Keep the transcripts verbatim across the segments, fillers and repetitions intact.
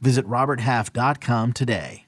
Visit robert half dot com today.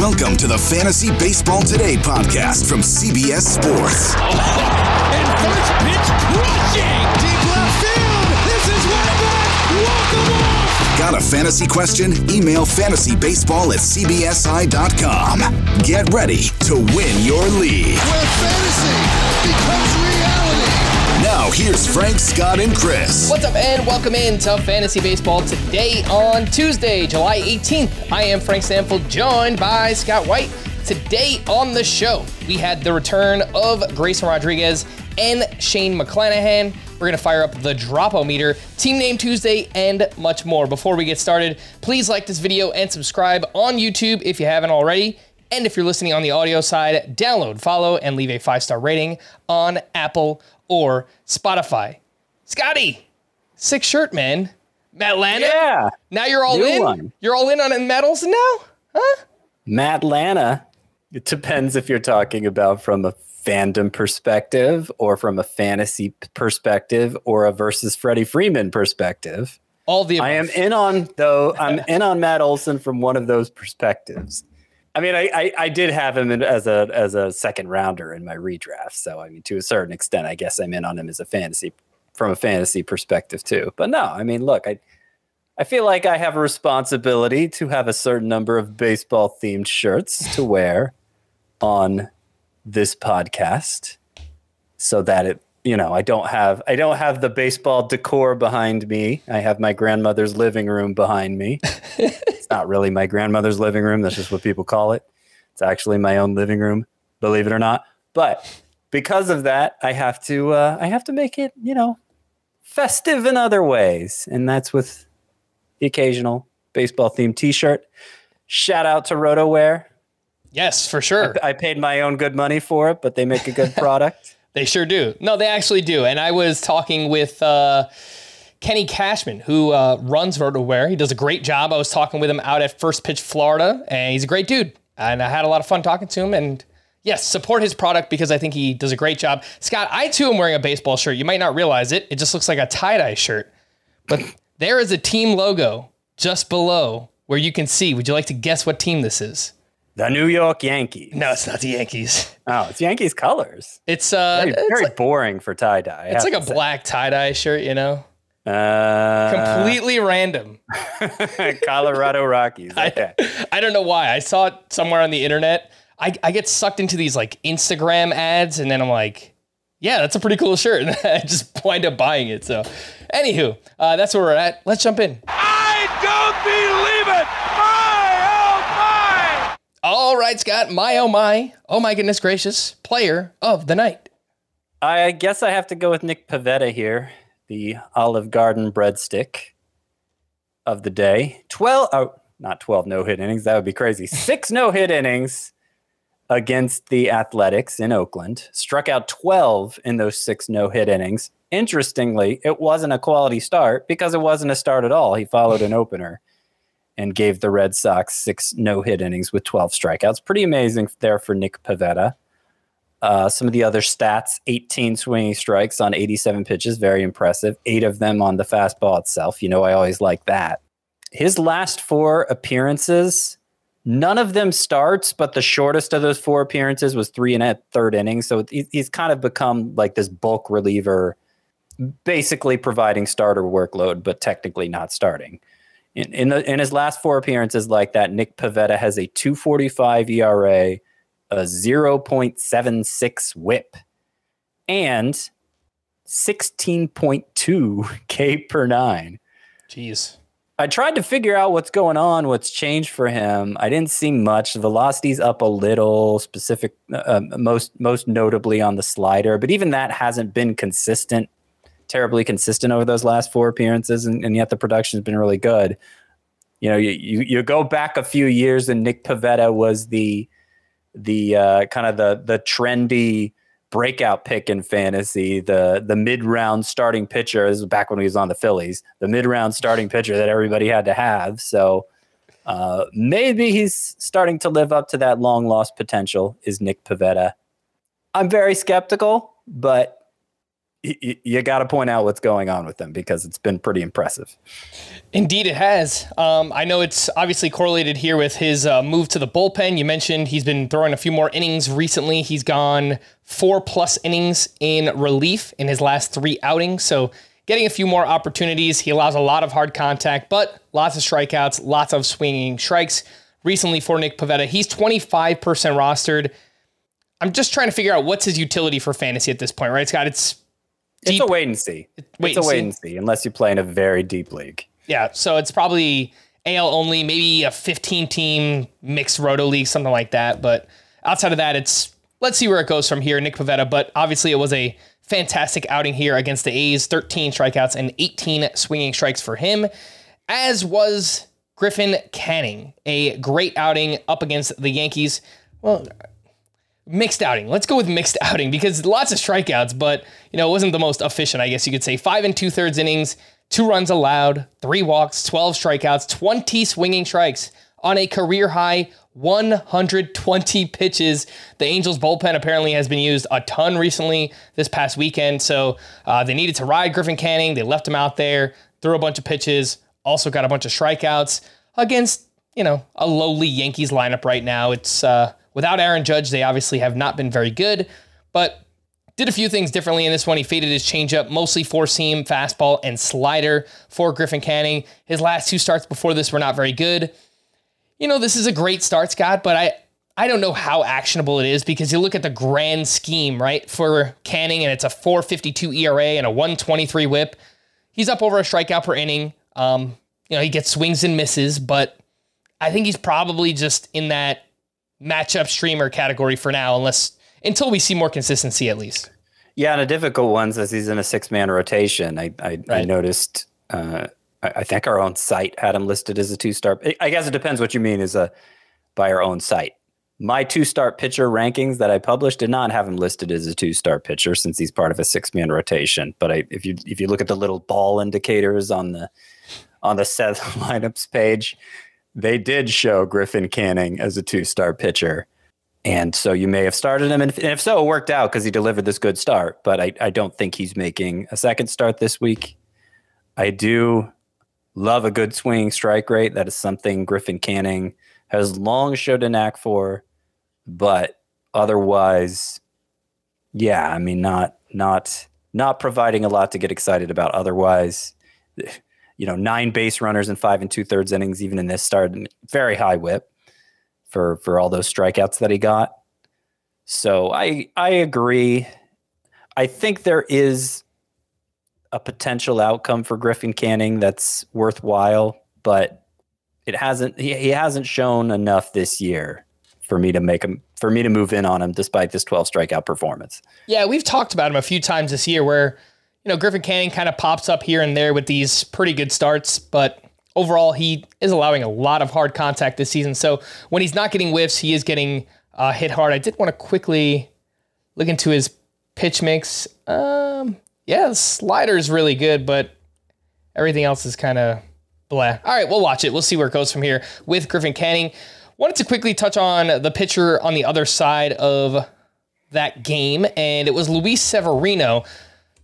Welcome to the Fantasy Baseball Today podcast from C B S Sports. Oh, and first pitch crushing! Deep left field! This is way back! Welcome on! Got a fantasy question? Email fantasybaseball at c b s i dot com. Get ready to win your league. Where fantasy becomes reality. Now, here's Frank, Scott, and Chris. What's up, and welcome in to Fantasy Baseball Today on Tuesday, July eighteenth. I am Frank Sample, joined by Scott White. Today on the show, we had the return of Grayson Rodriguez and Shane McClanahan. We're going to fire up the Dropometer, Team Name Tuesday, and much more. Before we get started, please like this video and subscribe on YouTube if you haven't already. And if you're listening on the audio side, download, follow, and leave a five-star rating on Apple or Spotify. Scotty, sick shirt, man. Matt Lana? Yeah. Now you're all in? One. You're all in on Matt Olson now? Huh? Matt Lana. It depends if you're talking about from a fandom perspective or from a fantasy perspective or a versus Freddie Freeman perspective. All the above. I am in on, though, I'm in on Matt Olson from one of those perspectives. I mean, I, I I did have him in, as a as a second rounder in my redraft, so I mean, to a certain extent, I guess I'm in on him as a fantasy from a fantasy perspective too. But no, I mean, look, I I feel like I have a responsibility to have a certain number of baseball themed shirts to wear on this podcast, so that it you know I don't have I don't have the baseball decor behind me. I have my grandmother's living room behind me. Not really my grandmother's living room. That's just what people call it. It's actually my own living room, believe it or not. But because of that, I have to uh, I have to make it, you know, festive in other ways. And that's with the occasional baseball themed t-shirt. Shout out to RotoWare. Yes, for sure. I, I paid my own good money for it, but they make a good product. They sure do. No, they actually do. And I was talking with uh Kenny Cashman, who uh, runs RotoWare. He does a great job. I was talking with him out at First Pitch Florida, and he's a great dude. And I had a lot of fun talking to him. And yes, support his product because I think he does a great job. Scott, I too am wearing a baseball shirt. You might not realize it. It just looks like a tie-dye shirt. But there is a team logo just below where you can see. Would you like to guess what team this is? The New York Yankees. No, it's not the Yankees. Oh, it's Yankees colors. It's uh, very, very it's like, boring for tie-dye. It's like a say. black tie-dye shirt, you know? Uh, completely random. Colorado Rockies. Okay. I, I don't know why. I saw it somewhere on the internet. I, I get sucked into these like Instagram ads, and then I'm like, yeah, that's a pretty cool shirt. And I just wind up buying it. So, anywho, uh, that's where we're at. Let's jump in. I don't believe it. My oh my. All right, Scott. My oh my. Oh my goodness gracious. Player of the night. I guess I have to go with Nick Pivetta here. The Olive Garden breadstick of the day. Twelve, oh, not twelve no-hit innings. That would be crazy. Six no-hit innings against the Athletics in Oakland. Struck out twelve in those six no-hit innings. Interestingly, it wasn't a quality start because it wasn't a start at all. He followed an opener and gave the Red Sox six no-hit innings with twelve strikeouts. Pretty amazing there for Nick Pivetta. Uh, some of the other stats, eighteen swinging strikes on eighty-seven pitches, very impressive. Eight of them on the fastball itself. You know, I always like that. His last four appearances None of them starts, but the shortest of those four appearances was three and a third innings. So he's kind of become like this bulk reliever, basically providing starter workload, but technically not starting. In in, the, in his last four appearances like that, Nick Pivetta has a two forty-five E R A, a zero point seven six whip, and sixteen point two K per nine. Jeez. I tried to figure out what's going on, what's changed for him. I didn't see much. Velocity's up a little, specific, uh, most most notably on the slider, but even that hasn't been consistent, terribly consistent over those last four appearances, and, and yet the production's been really good. You know, you, you you go back a few years, and Nick Pivetta was the the uh, kind of the the trendy breakout pick in fantasy, the the mid-round starting pitcher. This is back when he was on the Phillies, the mid-round starting pitcher that everybody had to have. So uh, maybe he's starting to live up to that long-lost potential is Nick Pivetta. I'm very skeptical, but y- y- you got to point out what's going on with him because it's been pretty impressive. Indeed it has. Um, I know it's obviously correlated here with his uh, move to the bullpen. You mentioned he's been throwing a few more innings recently. He's gone four plus innings in relief in his last three outings. So getting a few more opportunities. He allows a lot of hard contact, but lots of strikeouts, lots of swinging strikes recently for Nick Pivetta. He's twenty-five percent rostered. I'm just trying to figure out what's his utility for fantasy at this point, right, Scott? It's deep. It's a wait and see. Wait it's a wait and see. and see unless you play in a very deep league. Yeah. So it's probably A L only, maybe a fifteen team mixed roto league, something like that. But outside of that, it's, let's see where it goes from here, Nick Pivetta, but obviously it was a fantastic outing here against the A's, thirteen strikeouts and eighteen swinging strikes for him, as was Griffin Canning, a great outing up against the Yankees. Well, mixed outing. Let's go with mixed outing because lots of strikeouts, but you know, it wasn't the most efficient, I guess you could say. Five and two thirds innings, two runs allowed, three walks, twelve strikeouts, twenty swinging strikes on a career high one hundred twenty pitches. The Angels bullpen apparently has been used a ton recently this past weekend. So uh, they needed to ride Griffin Canning. They left him out there, threw a bunch of pitches, also got a bunch of strikeouts against, you know, a lowly Yankees lineup right now. It's uh, without Aaron Judge. They obviously have not been very good, but did a few things differently in this one. He faded his changeup, mostly four-seam, fastball, and slider for Griffin Canning. His last two starts before this were not very good. You know, this is a great start, Scott, but I, I don't know how actionable it is because you look at the grand scheme, right, for Canning, and it's a four fifty-two E R A and a one twenty-three whip. He's up over a strikeout per inning. Um, you know, he gets swings and misses, but I think he's probably just in that matchup streamer category for now, unless until we see more consistency at least. Yeah, and a difficult one says he's in a six-man rotation. I, I, right. I noticed... Uh, I think our own site had him listed as a two-star. I guess it depends what you mean is a by our own site. My two-star pitcher rankings that I published did not have him listed as a two-star pitcher since he's part of a six-man rotation. But I, if you if you look at the little ball indicators on the on the set lineups page, they did show Griffin Canning as a two-star pitcher. And so you may have started him, and if, and if so, it worked out because he delivered this good start. But I, I don't think he's making a second start this week. I do... love a good swinging strike rate. That is something Griffin Canning has long showed a knack for, but otherwise, yeah, I mean, not not not providing a lot to get excited about. Otherwise, you know, nine base runners in five and two thirds innings, even in this start, very high whip for for all those strikeouts that he got. So I I agree. I think there is a potential outcome for Griffin Canning that's worthwhile, but it hasn't. He, he hasn't shown enough this year for me to make him, for me to move in on him, despite this twelve strikeout performance. Yeah, we've talked about him a few times this year, where you know Griffin Canning kind of pops up here and there with these pretty good starts, but overall he is allowing a lot of hard contact this season. So when he's not getting whiffs, he is getting uh, hit hard. I did want to quickly look into his pitch mix. Um, Yeah, the slider's really good, but everything else is kind of blah. All right, we'll watch it. We'll see where it goes from here with Griffin Canning. Wanted to quickly touch on the pitcher on the other side of that game, and it was Luis Severino.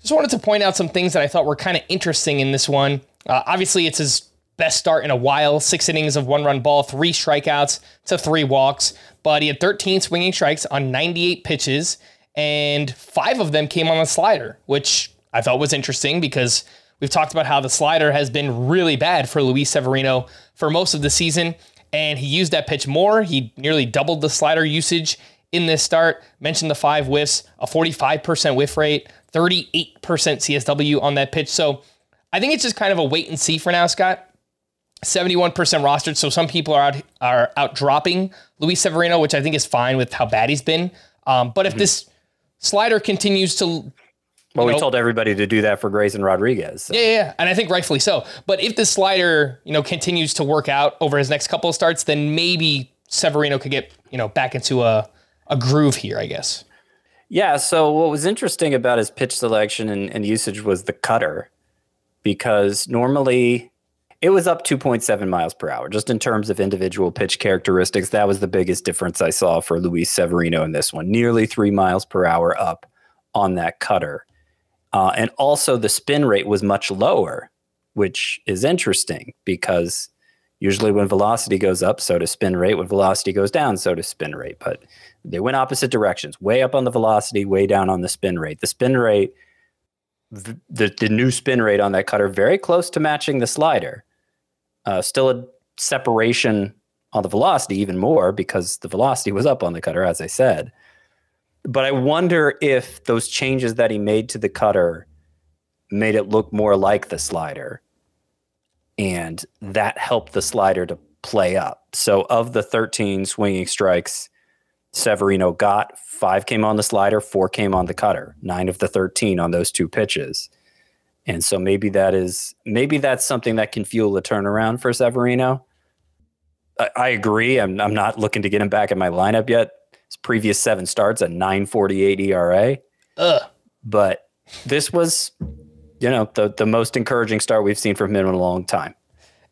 Just wanted to point out some things that I thought were kind of interesting in this one. Uh, obviously, it's his best start in a while. Six innings of one-run ball, three strikeouts to three walks. But he had thirteen swinging strikes on ninety-eight pitches, and five of them came on the slider, which I thought was interesting because we've talked about how the slider has been really bad for Luis Severino for most of the season, and he used that pitch more. He nearly doubled the slider usage in this start. Mentioned the five whiffs, a forty-five percent whiff rate, thirty-eight percent C S W on that pitch. So I think it's just kind of a wait and see for now, Scott. seventy-one percent rostered, so some people are out are out dropping Luis Severino, which I think is fine with how bad he's been. Um, but if mm-hmm. this slider continues to... Well, know, we told everybody to do that for Grayson Rodriguez. So. Yeah, yeah, and I think rightfully so. But if this slider, you know, continues to work out over his next couple of starts, then maybe Severino could get, you know, back into a, a groove here, I guess. Yeah, so what was interesting about his pitch selection and, and usage was the cutter, because normally... It was up two point seven miles per hour, just in terms of individual pitch characteristics. That was the biggest difference I saw for Luis Severino in this one. Nearly three miles per hour up on that cutter. Uh, and also the spin rate was much lower, which is interesting because usually when velocity goes up, so does spin rate. When velocity goes down, so does spin rate. But they went opposite directions, way up on the velocity, way down on the spin rate. The spin rate, the, the new spin rate on that cutter, very close to matching the slider. Uh, still a separation on the velocity even more because the velocity was up on the cutter, as I said. But I wonder if those changes that he made to the cutter made it look more like the slider, and that helped the slider to play up. So of the thirteen swinging strikes Severino got, five came on the slider, four came on the cutter, nine of the thirteen on those two pitches. And so maybe that is maybe that's something that can fuel a turnaround for Severino. I, I agree. I'm I'm not looking to get him back in my lineup yet. His previous seven starts a nine forty-eight E R A. Ugh. But this was, you know, the the most encouraging start we've seen from him in a long time.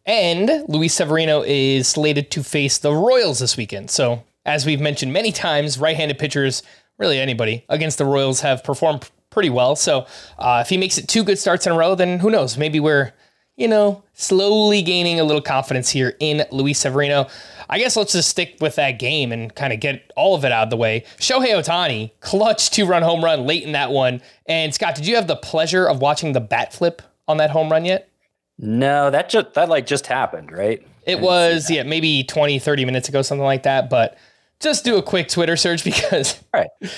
And Luis Severino is slated to face the Royals this weekend. So as we've mentioned many times, right-handed pitchers, really anybody against the Royals, have performed pretty well. So uh, if he makes it two good starts in a row, then who knows? Maybe we're, you know, slowly gaining a little confidence here in Luis Severino. I guess let's just stick with that game and kind of get all of it out of the way. Shohei Ohtani, clutch two-run home run late in that one. And Scott, did you have the pleasure of watching the bat flip on that home run yet? No, that just that like just happened, right? It was, yeah, maybe twenty, thirty minutes ago, something like that. But just do a quick Twitter search because... All right.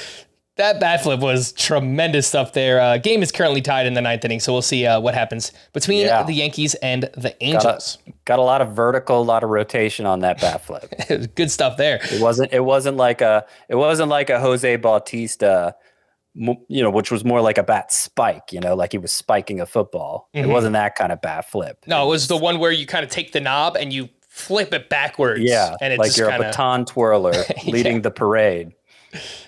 That bat flip was tremendous stuff there. Uh, game is currently tied in the ninth inning, so we'll see uh, what happens between yeah. the Yankees and the Angels. Got a, got a lot of vertical, a lot of rotation on that bat flip. It was good stuff there. It wasn't. It wasn't like a. It wasn't like a Jose Bautista, you know, which was more like a bat spike. You know, like he was spiking a football. Mm-hmm. It wasn't that kind of bat flip. No, it was, it was the one where you kind of take the knob and you flip it backwards. Yeah, and it's like you're kinda... a baton twirler leading yeah. the parade.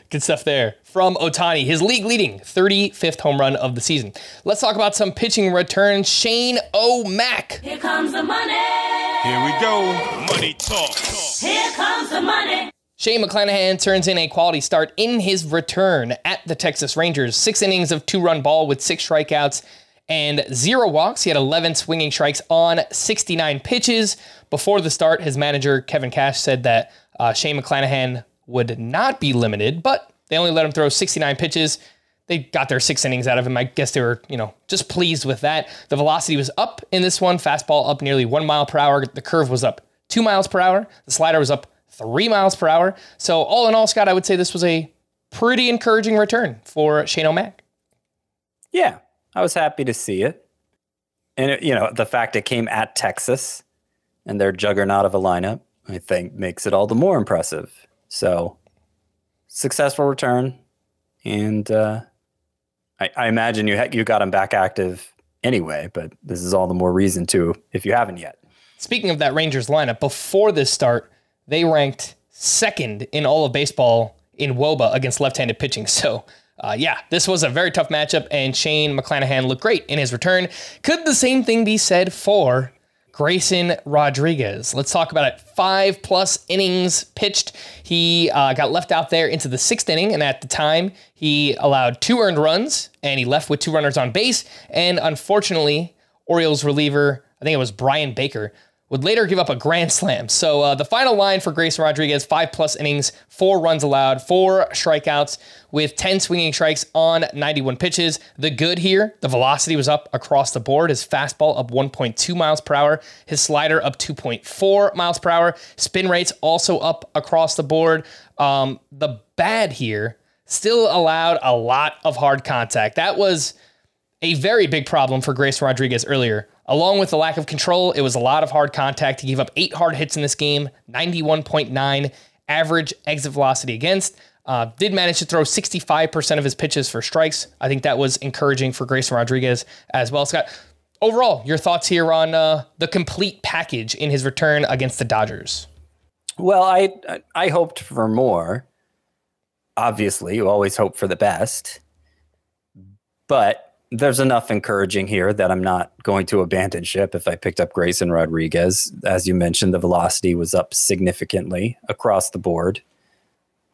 Good stuff there from Ohtani, his league-leading thirty-fifth home run of the season. Let's talk about some pitching returns. Shane O'Mac. Here comes the money. Here we go. Money talk. Here comes the money. Shane McClanahan turns in a quality start in his return at the Texas Rangers. Six innings of two-run ball with six strikeouts and zero walks. He had eleven swinging strikes on sixty-nine pitches. Before the start, his manager, Kevin Cash, said that uh, Shane McClanahan would not be limited, but they only let him throw sixty-nine pitches. They got their six innings out of him. I guess they were, you know, just pleased with that. The velocity was up in this one. Fastball up nearly one mile per hour. The curve was up two miles per hour. The slider was up three miles per hour. So all in all, Scott, I would say this was a pretty encouraging return for Shane O'Mac. Yeah, I was happy to see it. And, it, you know, the fact it came at Texas and their juggernaut of a lineup, I think, makes it all the more impressive. So, successful return, and uh, I, I imagine you ha- you got him back active anyway, but this is all the more reason to if you haven't yet. Speaking of that Rangers lineup, before this start, they ranked second in all of baseball in W O B A against left-handed pitching. So, uh, yeah, this was a very tough matchup, and Shane McClanahan looked great in his return. Could the same thing be said for Grayson Rodriguez? Let's talk about it. Five plus innings pitched. He uh, got left out there into the sixth inning, and at the time, he allowed two earned runs, and he left with two runners on base. And unfortunately, Orioles reliever I think it was Brian Baker, would later give up a grand slam. So uh, the final line for Grayson Rodriguez, five plus innings, four runs allowed, four strikeouts with ten swinging strikes on ninety-one pitches. The good here, the velocity was up across the board. His fastball up one point two miles per hour. His slider up two point four miles per hour. Spin rates also up across the board. Um, the bad here, still allowed a lot of hard contact. That was a very big problem for Grayson Rodriguez earlier. Along with the lack of control, it was a lot of hard contact. He gave up eight hard hits in this game, ninety-one point nine average exit velocity against. Uh, did manage to throw sixty-five percent of his pitches for strikes. I think that was encouraging for Grayson Rodriguez as well. Scott, overall, your thoughts here on uh, the complete package in his return against the Dodgers? Well, I I hoped for more. Obviously, you always hope for the best. But there's enough encouraging here that I'm not going to abandon ship if I picked up Grayson Rodriguez. As you mentioned, the velocity was up significantly across the board.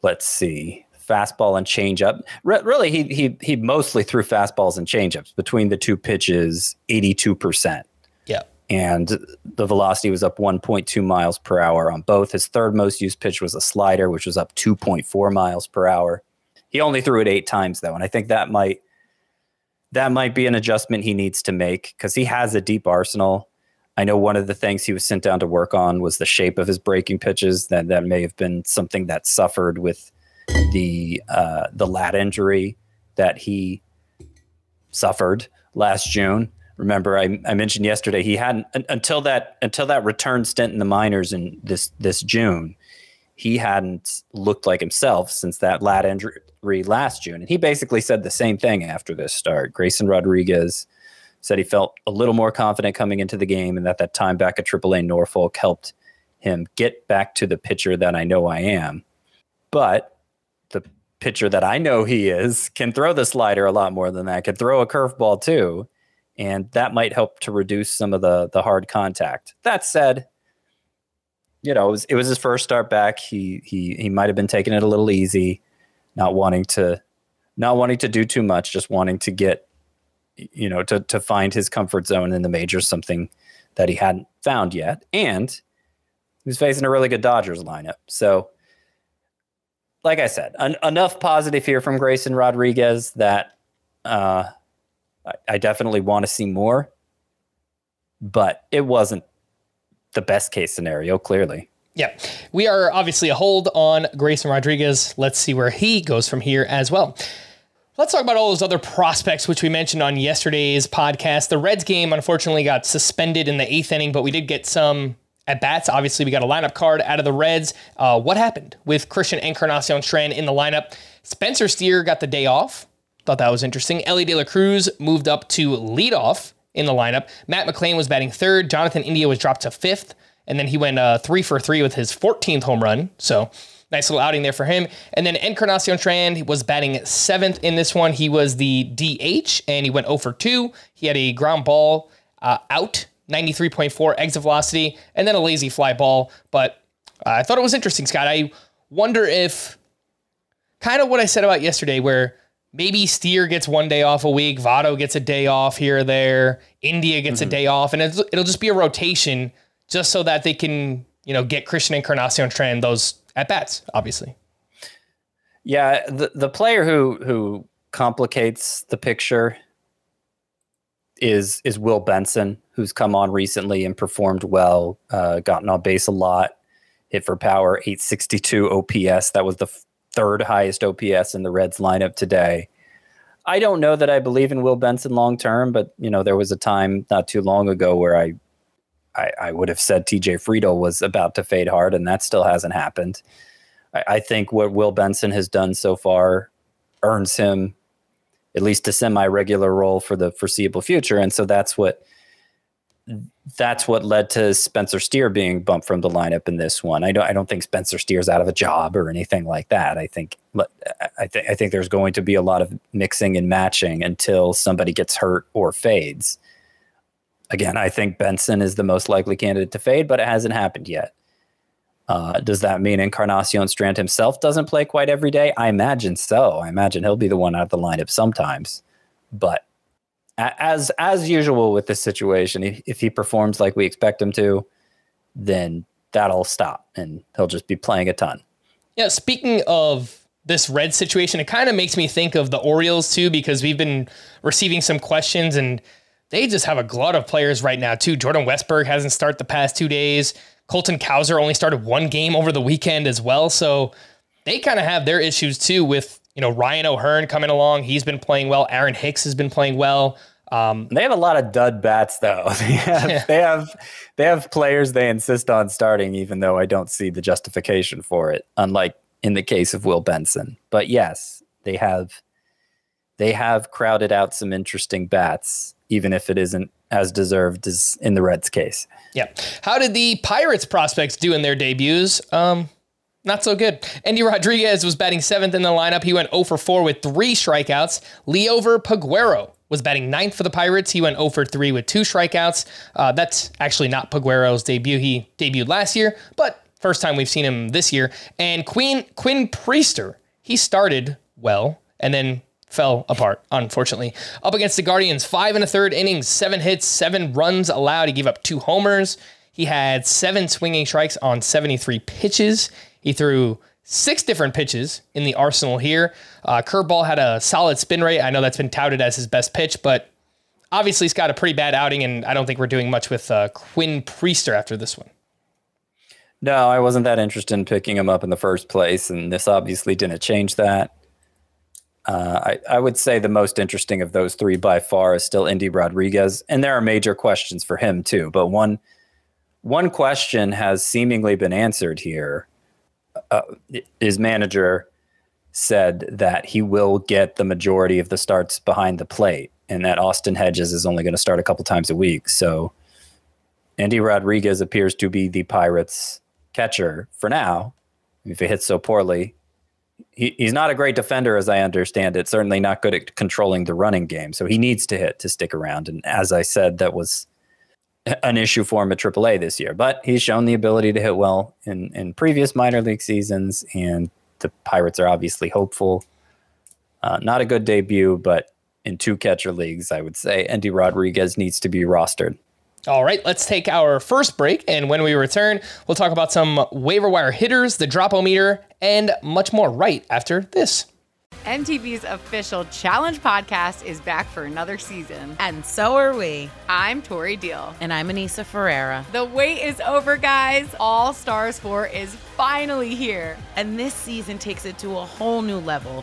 Let's see. Fastball and changeup. Re- really, he he he mostly threw fastballs and changeups. Between the two pitches, eighty-two percent. Yeah. And the velocity was up one point two miles per hour on both. His third most used pitch was a slider, which was up two point four miles per hour. He only threw it eight times, though, and I think that might That might be an adjustment he needs to make because he has a deep arsenal. I know one of the things he was sent down to work on was the shape of his breaking pitches. That that may have been something that suffered with the uh, the lat injury that he suffered last June. Remember, I, I mentioned yesterday he hadn't until that until that return stint in the minors in this this June. He hadn't looked like himself since that lat injury last June. And he basically said the same thing after this start. Grayson Rodriguez said he felt a little more confident coming into the game and that that time back at triple A Norfolk helped him get back to the pitcher that I know I am. But the pitcher that I know he is can throw the slider a lot more than that, can throw a curveball too, and that might help to reduce some of the, the hard contact. That said, you know, it was, it was his first start back. He he he might have been taking it a little easy, not wanting to, not wanting to do too much, just wanting to get, you know, to to find his comfort zone in the majors, something that he hadn't found yet. And he was facing a really good Dodgers lineup. So, like I said, en- enough positive here from Grayson Rodriguez that uh, I, I definitely want to see more. But it wasn't the best case scenario, clearly. Yeah, we are obviously a hold on Grayson Rodriguez. Let's see where he goes from here as well. Let's talk about all those other prospects, which we mentioned on yesterday's podcast. The Reds game, unfortunately, got suspended in the eighth inning, but we did get some at-bats. Obviously, we got a lineup card out of the Reds. Uh, what happened with Christian Encarnacion-Strand in the lineup? Spencer Steer got the day off. Thought that was interesting. Ellie De La Cruz moved up to leadoff in the lineup. Matt McClain was batting third. Jonathan India was dropped to fifth. And then he went uh, three for three with his fourteenth home run. So nice little outing there for him. And then Encarnacion-Strand was batting seventh in this one. He was the D H and he went oh for two. He had a ground ball uh, out, ninety-three point four exit velocity, and then a lazy fly ball. But uh, I thought it was interesting, Scott. I wonder if kind of what I said about yesterday where maybe Steer gets one day off a week. Votto gets a day off here or there. India gets mm-hmm. a day off. And it'll, it'll just be a rotation just so that they can, you know, get Christian Encarnacion-Strand those at-bats, obviously. Yeah, the, the player who who complicates the picture is, is Will Benson, who's come on recently and performed well, uh, gotten on base a lot, hit for power, eight sixty-two O P S. That was the f- third highest O P S in the Reds lineup today. I don't know that I believe in Will Benson long-term, but you know, there was a time not too long ago where I, I, I would have said T J Friedl was about to fade hard, and that still hasn't happened. I, I think what Will Benson has done so far earns him at least a semi-regular role for the foreseeable future. And so that's what, that's what led to Spencer Steer being bumped from the lineup in this one. I don't, I don't think Spencer Steer's out of a job or anything like that. I think, I think, I think there's going to be a lot of mixing and matching until somebody gets hurt or fades. Again, I think Benson is the most likely candidate to fade, but it hasn't happened yet. Uh, does that mean Encarnacion-Strand himself doesn't play quite every day? I imagine so. I imagine he'll be the one out of the lineup sometimes, but as as usual with this situation, if, if he performs like we expect him to, then that'll stop and he'll just be playing a ton. Yeah, speaking of this Red situation, it kind of makes me think of the Orioles too, because we've been receiving some questions and they just have a glut of players right now too. Jordan Westberg hasn't started the past two days. Colton Cowser only started one game over the weekend as well. So they kind of have their issues too with, you know, Ryan O'Hearn coming along. He's been playing well. Aaron Hicks has been playing well. Um, they have a lot of dud bats though. They have, yeah. they have, they have players they insist on starting, even though I don't see the justification for it, unlike in the case of Will Benson. But yes, they have they have crowded out some interesting bats, even if it isn't as deserved as in the Reds' case. Yeah. How did the Pirates prospects do in their debuts? Um, not so good. Endy Rodriguez was batting seventh in the lineup. He went oh for four with three strikeouts. Leover Peguero was batting ninth for the Pirates. He went oh for three with two strikeouts. Uh, that's actually not Peguero's debut. He debuted last year, but first time we've seen him this year. And Queen, Quinn Priester, he started well and then fell apart, unfortunately. Up against the Guardians, five and a third innings, seven hits, seven runs allowed. He gave up two homers. He had seven swinging strikes on seventy-three pitches. He threw six different pitches in the arsenal here. Uh, curveball had a solid spin rate. I know that's been touted as his best pitch, but obviously he's got a pretty bad outing, and I don't think we're doing much with uh, Quinn Priester after this one. No, I wasn't that interested in picking him up in the first place, and this obviously didn't change that. Uh, I, I would say the most interesting of those three by far is still Endy Rodriguez, and there are major questions for him too. But one one question has seemingly been answered here. Uh, his manager said that he will get the majority of the starts behind the plate, and that Austin Hedges is only going to start a couple times a week. So Endy Rodriguez appears to be the Pirates' catcher for now. If he hits so poorly, he, he's not a great defender, as I understand it, certainly not good at controlling the running game, so he needs to hit to stick around. And as I said, that was an issue for him at triple A this year, but he's shown the ability to hit well in in previous minor league seasons, and the Pirates are obviously hopeful. Uh, not a good debut, but in two catcher leagues, I would say Endy Rodriguez needs to be rostered. All right, let's take our first break, and when we return, we'll talk about some waiver wire hitters, the drop-o-meter, and much more right after this. M T V's official Challenge podcast is back for another season. And so are we. I'm Tori Deal. And I'm Anissa Ferreira. The wait is over, guys. All Stars four is finally here. And this season takes it to a whole new level.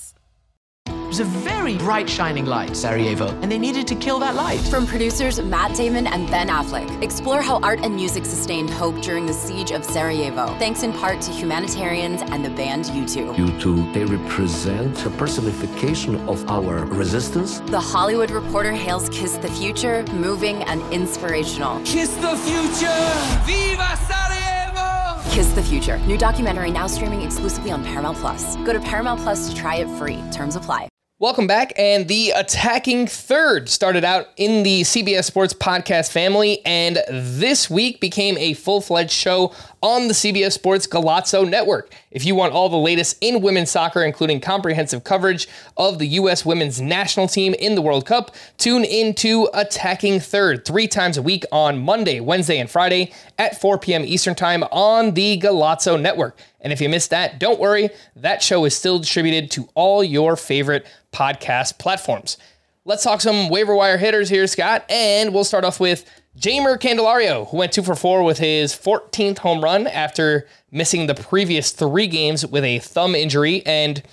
It was a very bright shining light, Sarajevo, and they needed to kill that light. From producers Matt Damon and Ben Affleck, explore how art and music sustained hope during the siege of Sarajevo, thanks in part to humanitarians and the band U two. U two, they represent a personification of our resistance. The Hollywood Reporter hails Kiss the Future, moving and inspirational. Kiss the future! Viva Sarajevo! Kiss the Future. New documentary now streaming exclusively on Paramount Plus. Go to Paramount Plus to try it free. Terms apply. Welcome back, and the attacking third started out in the C B S Sports podcast family, and this week became a full-fledged show on the C B S Sports Galazzo Network. If you want all the latest in women's soccer, including comprehensive coverage of the U S women's national team in the World Cup, tune into Attacking Third three times a week on Monday, Wednesday, and Friday at four p.m. Eastern Time on the Galazzo Network. And if you missed that, don't worry. That show is still distributed to all your favorite podcast platforms. Let's talk some waiver wire hitters here, Scott. And we'll start off with Jamer Candelario, who went two for four with his fourteenth home run after missing the previous three games with a thumb injury. And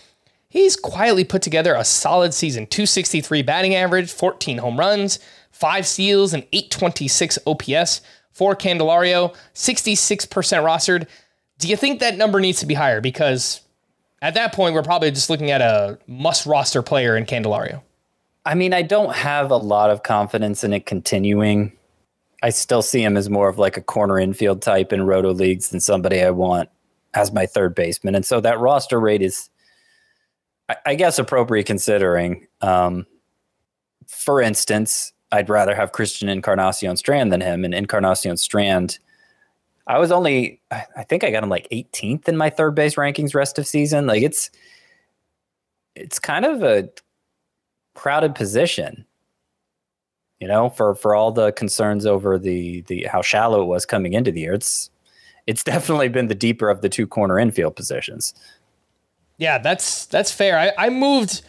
he's quietly put together a solid season. two sixty-three batting average, fourteen home runs, five steals, and eight twenty-six O P S for Candelario, sixty-six percent rostered. Do you think that number needs to be higher? Because at that point, we're probably just looking at a must-roster player in Candelario. I mean, I don't have a lot of confidence in it continuing. I still see him as more of like a corner infield type in roto leagues than somebody I want as my third baseman. And so that roster rate is I, I guess appropriate considering. Um, for instance, I'd rather have Christian Encarnacion-Strand than him, and Encarnacion-Strand, I was only, I think I got him like eighteenth in my third base rankings rest of season. Like it's, it's kind of a crowded position, you know, for, for all the concerns over the, the, how shallow it was coming into the year. It's, it's definitely been the deeper of the two corner infield positions. Yeah, that's, that's fair. I, I moved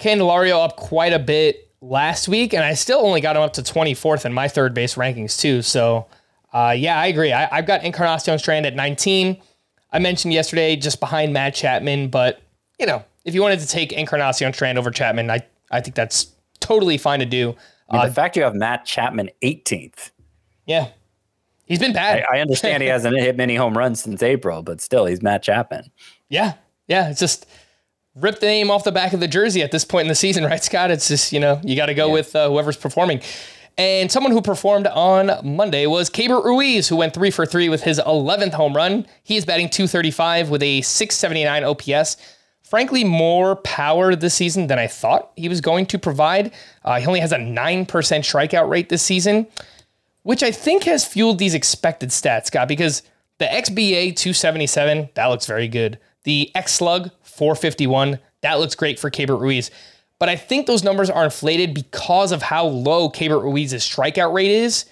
Candelario up quite a bit last week, and I still only got him up to twenty-fourth in my third base rankings too. So Uh, yeah, I agree. I, I've got Encarnacion-Strand at nineteen. I mentioned yesterday just behind Matt Chapman, but, you know, if you wanted to take Encarnacion-Strand over Chapman, I, I think that's totally fine to do. Uh, I mean, the fact you have Matt Chapman eighteenth. Yeah, he's been bad. I, I understand he hasn't hit many home runs since April, but still, he's Matt Chapman. Yeah, yeah. It's just rip the name off the back of the jersey at this point in the season, right, Scott? It's just, you know, you got to go yeah. with uh, whoever's performing. And someone who performed on Monday was Keibert Ruiz, who went three for three with his eleventh home run. He is batting two thirty-five with a six seventy-nine O P S. Frankly, more power this season than I thought he was going to provide. Uh, he only has a nine percent strikeout rate this season, which I think has fueled these expected stats, Scott, because the X B A two seventy-seven, that looks very good. The X-Slug four fifty-one, that looks great for Keibert Ruiz. But I think those numbers are inflated because of how low Keibert Ruiz's strikeout rate is.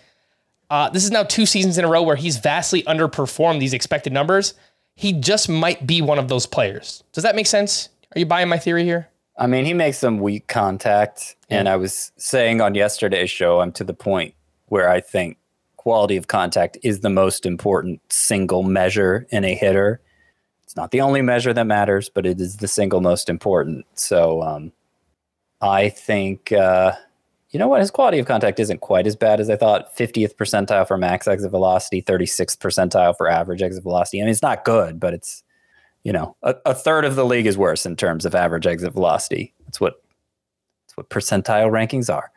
Uh, this is now two seasons in a row where he's vastly underperformed these expected numbers. He just might be one of those players. Does that make sense? Are you buying my theory here? I mean, he makes some weak contact. Yeah. And I was saying on yesterday's show, I'm to the point where I think quality of contact is the most important single measure in a hitter. It's not the only measure that matters, but it is the single most important. So, um, I think, uh, you know what, his quality of contact isn't quite as bad as I thought. fiftieth percentile for max exit velocity, thirty-sixth percentile for average exit velocity. I mean, it's not good, but it's, you know, a, a third of the league is worse in terms of average exit velocity. That's what, that's what percentile rankings are.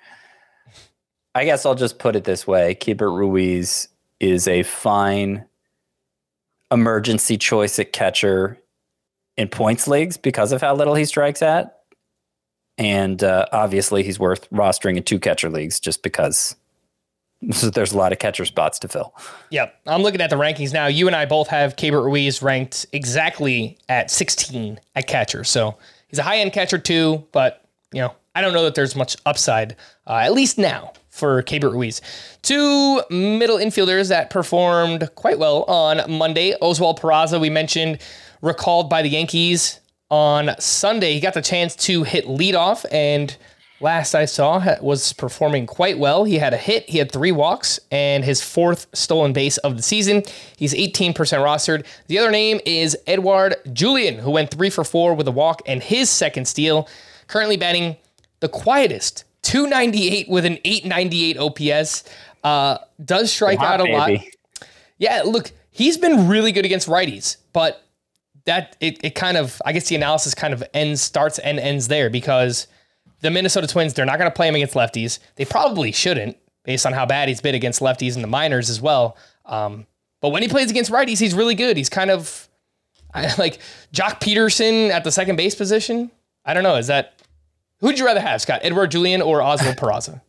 I guess I'll just put it this way. Keibert Ruiz is a fine emergency choice at catcher in points leagues because of how little he strikes at. And uh, obviously, he's worth rostering in two catcher leagues just because there's a lot of catcher spots to fill. Yep. I'm looking at the rankings now. You and I both have Keibert Ruiz ranked exactly at sixteen at catcher. So he's a high-end catcher too, but you know, I don't know that there's much upside, uh, at least now, for Keibert Ruiz. Two middle infielders that performed quite well on Monday. Oswald Peraza, we mentioned, recalled by the Yankees. On Sunday, he got the chance to hit leadoff, and last I saw was performing quite well. He had a hit, he had three walks, and his fourth stolen base of the season. He's eighteen percent rostered. The other name is Edouard Julien, who went three for four with a walk and his second steal. Currently batting the quietest, two ninety-eight with an eight ninety-eight O P S. Uh, does strike out a lot. Yeah, look, he's been really good against righties, but That it, it kind of, I guess the analysis kind of ends, starts and ends there, because the Minnesota Twins, they're not going to play him against lefties. They probably shouldn't, based on how bad he's been against lefties in the minors as well. Um, but when he plays against righties, he's really good. He's kind of I, like Jock Peterson at the second base position. I don't know. Is that, who'd you rather have, Scott? Edouard Julien or Oswald Peraza?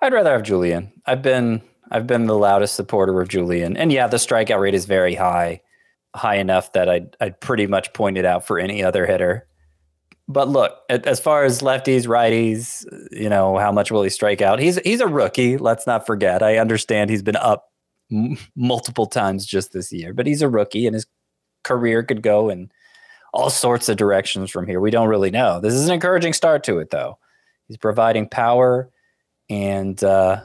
I'd rather have Julien. I've been, I've been the loudest supporter of Julien. And yeah, the strikeout rate is very high. High enough that I'd, I'd pretty much point it out for any other hitter. But look, as far as lefties, righties, you know, how much will he strike out? He's he's a rookie. Let's not forget. I understand he's been up m- multiple times just this year, but he's a rookie, and his career could go in all sorts of directions from here. We don't really know. This is an encouraging start to it, though. He's providing power and uh,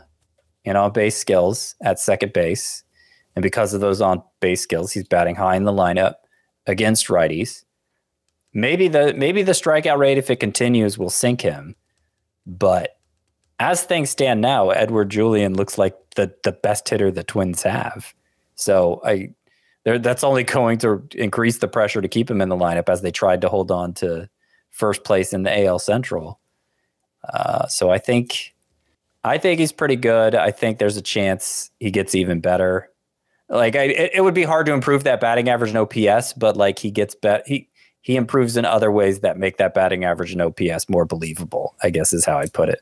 and on-base skills at second base. And because of those on-base skills, he's batting high in the lineup against righties. Maybe the maybe the strikeout rate, if it continues, will sink him. But as things stand now, Edouard Julien looks like the, the best hitter the Twins have. So I, that's only going to increase the pressure to keep him in the lineup as they tried to hold on to first place in the A L Central. Uh, so I think I think he's pretty good. I think there's a chance he gets even better. Like I, it, it would be hard to improve that batting average in O P S, but like he gets bet he he improves in other ways that make that batting average and O P S more believable, I guess is how I put it.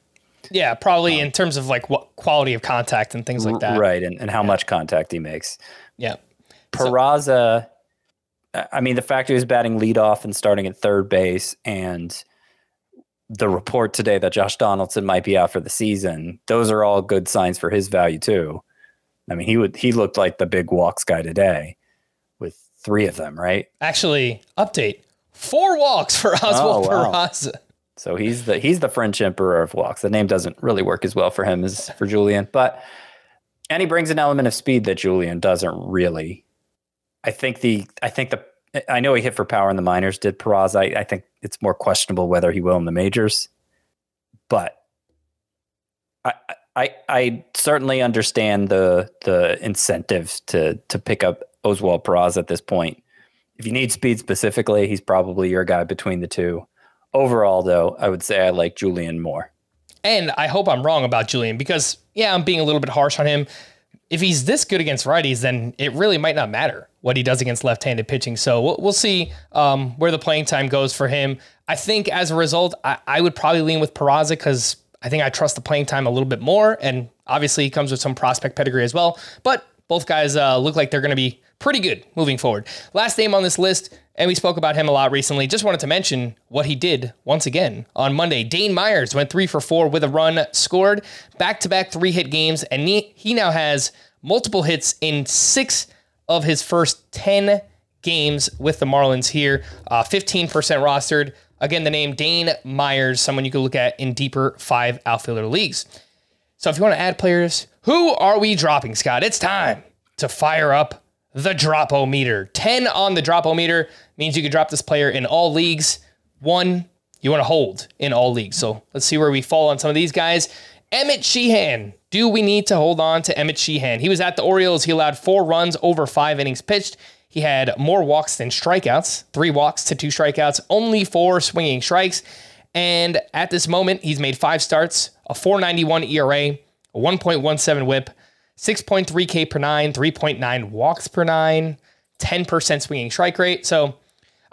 Yeah, probably um, in terms of like what quality of contact and things like that. Right, and, and how yeah. much contact he makes. Yeah. Peraza, so, I mean, the fact he was batting leadoff and starting at third base, and the report today that Josh Donaldson might be out for the season, those are all good signs for his value too. I mean, he would he looked like the big walks guy today with three of them, right? Actually, update, four walks for Oswald oh, wow. Peraza. So he's the he's the French emperor of walks. The name doesn't really work as well for him as for Julien, but and he brings an element of speed that Julien doesn't really. I think the I think the I know he hit for power in the minors, did Peraza. I, I think it's more questionable whether he will in the majors, but I I I certainly understand the the incentives to to pick up Oswald Peraza at this point. If you need speed specifically, he's probably your guy between the two. Overall, though, I would say I like Julien more. And I hope I'm wrong about Julien because, yeah, I'm being a little bit harsh on him. If he's this good against righties, then it really might not matter what he does against left-handed pitching. So we'll, we'll see um, where the playing time goes for him. I think as a result, I, I would probably lean with Peraza because I think I trust the playing time a little bit more. And obviously he comes with some prospect pedigree as well. But both guys uh, look like they're going to be pretty good moving forward. Last name on this list, and we spoke about him a lot recently. Just wanted to mention what he did once again on Monday. Dane Myers went three for four with a run scored, back-to-back three-hit games, and he, he now has multiple hits in six of his first ten games with the Marlins here. Uh, fifteen percent rostered. Again, the name Dane Myers, someone you can look at in deeper five outfielder leagues. So if you want to add players, who are we dropping, Scott? It's time to fire up the drop-o-meter. ten on the drop-o-meter means you can drop this player in all leagues. One, you want to hold in all leagues. So let's see where we fall on some of these guys. Emmett Sheehan. Do we need to hold on to Emmett Sheehan? He was at the Orioles. He allowed four runs over five innings pitched. He had more walks than strikeouts. Three walks to two strikeouts. Only four swinging strikes. And at this moment, he's made five starts, a four ninety-one E R A, a one point one seven whip, six point three K per nine, three point nine walks per nine, ten percent swinging strike rate. So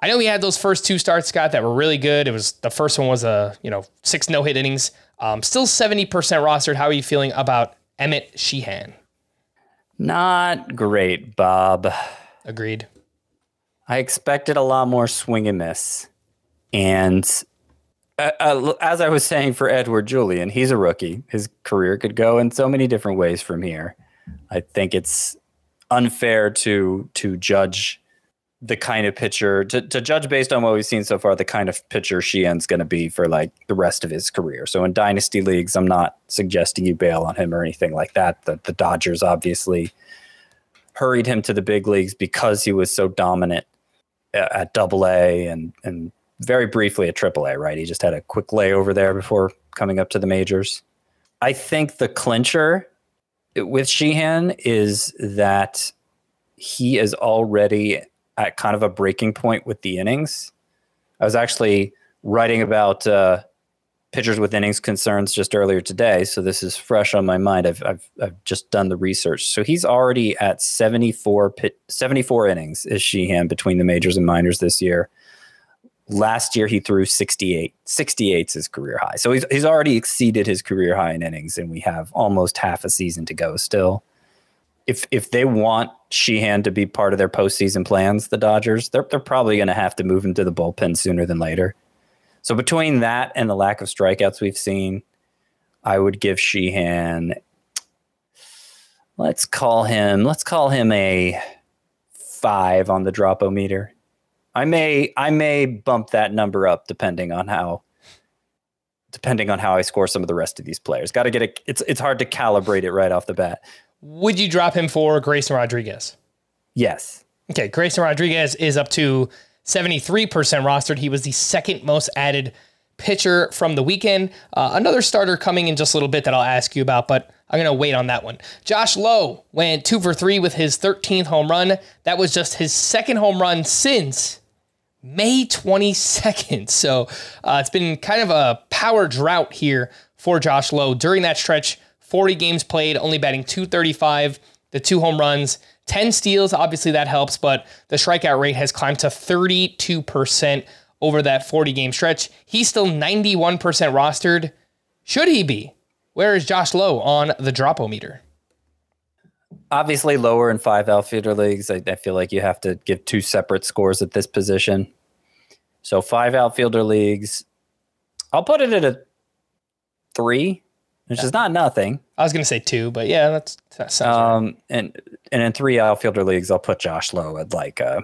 I know he had those first two starts, Scott, that were really good. It was the first one was a, you know, six no-hit innings. Um, still seventy percent rostered. How are you feeling about Emmett Sheehan? Not great, Bob. Agreed. I expected a lot more swing and miss. And Uh, uh, as I was saying for Edouard Julien, he's a rookie. His career could go in so many different ways from here. I think it's unfair to to judge the kind of pitcher, to, to judge based on what we've seen so far, the kind of pitcher Sheehan's going to be for like the rest of his career. So in dynasty leagues, I'm not suggesting you bail on him or anything like that. The, the Dodgers obviously hurried him to the big leagues because he was so dominant at, at double A and and very briefly at triple A, right? He just had a quick layover there before coming up to the majors. I think the clincher with Sheehan is that he is already at kind of a breaking point with the innings. I was actually writing about uh, pitchers with innings concerns just earlier today, so this is fresh on my mind. I've I've, I've just done the research. So he's already at seventy-four, pit, seventy-four innings is Sheehan between the majors and minors this year. Last year, he threw sixty-eight. sixty-eight's his career high. So he's he's already exceeded his career high in innings, and we have almost half a season to go still. If if they want Sheehan to be part of their postseason plans, the Dodgers, they're, they're probably going to have to move him to the bullpen sooner than later. So between that and the lack of strikeouts we've seen, I would give Sheehan, let's call him, let's call him a five on the drop-o-meter. I may I may bump that number up depending on how depending on how I score some of the rest of these players. Got to get a, it's it's hard to calibrate it right off the bat. Would you drop him for Grayson Rodriguez? Yes. Okay, Grayson Rodriguez is up to seventy-three percent rostered. He was the second most added pitcher from the weekend. Uh, another starter coming in just a little bit that I'll ask you about, but I'm going to wait on that one. Josh Lowe went two for three with his thirteenth home run. That was just his second home run since May twenty-second. So uh, it's been kind of a power drought here for Josh Lowe. During that stretch, forty games played, only batting two thirty-five, the two home runs, ten steals, obviously that helps, but the strikeout rate has climbed to thirty-two percent over that forty-game stretch. He's still ninety-one percent rostered. Should he be? Where is Josh Lowe on the drop-o-meter? Obviously lower in five outfielder leagues. I, I feel like you have to give two separate scores at this position. So five outfielder leagues, I'll put it at a three, which yeah. is not nothing. I was going to say two, but yeah, that's, that sounds um, right. And, and in three outfielder leagues, I'll put Josh Lowe at like a,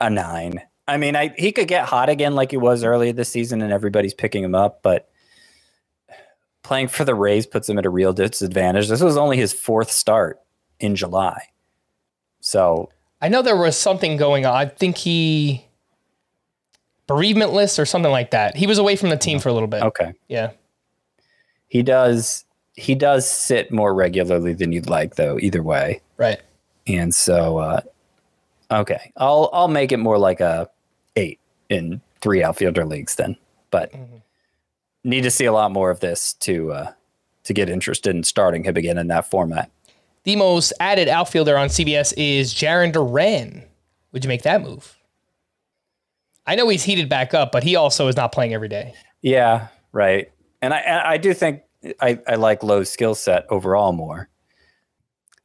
a nine. I mean, I he could get hot again like he was earlier this season and everybody's picking him up, but playing for the Rays puts him at a real disadvantage. This was only his fourth start in July. So I know there was something going on. I think he bereavement list or something like that. He was away from the team for a little bit. Okay. Yeah. He does. He does sit more regularly than you'd like though, either way. Right. And so, uh, okay, I'll, I'll make it more like a eight in three outfielder leagues then, but mm-hmm. need to see a lot more of this to uh, to get interested in starting him again in that format. The most added outfielder on C B S is Jarren Duran. Would you make that move? I know he's heated back up, but he also is not playing every day. Yeah, right. And I I do think I, I like Lowe's skill set overall more.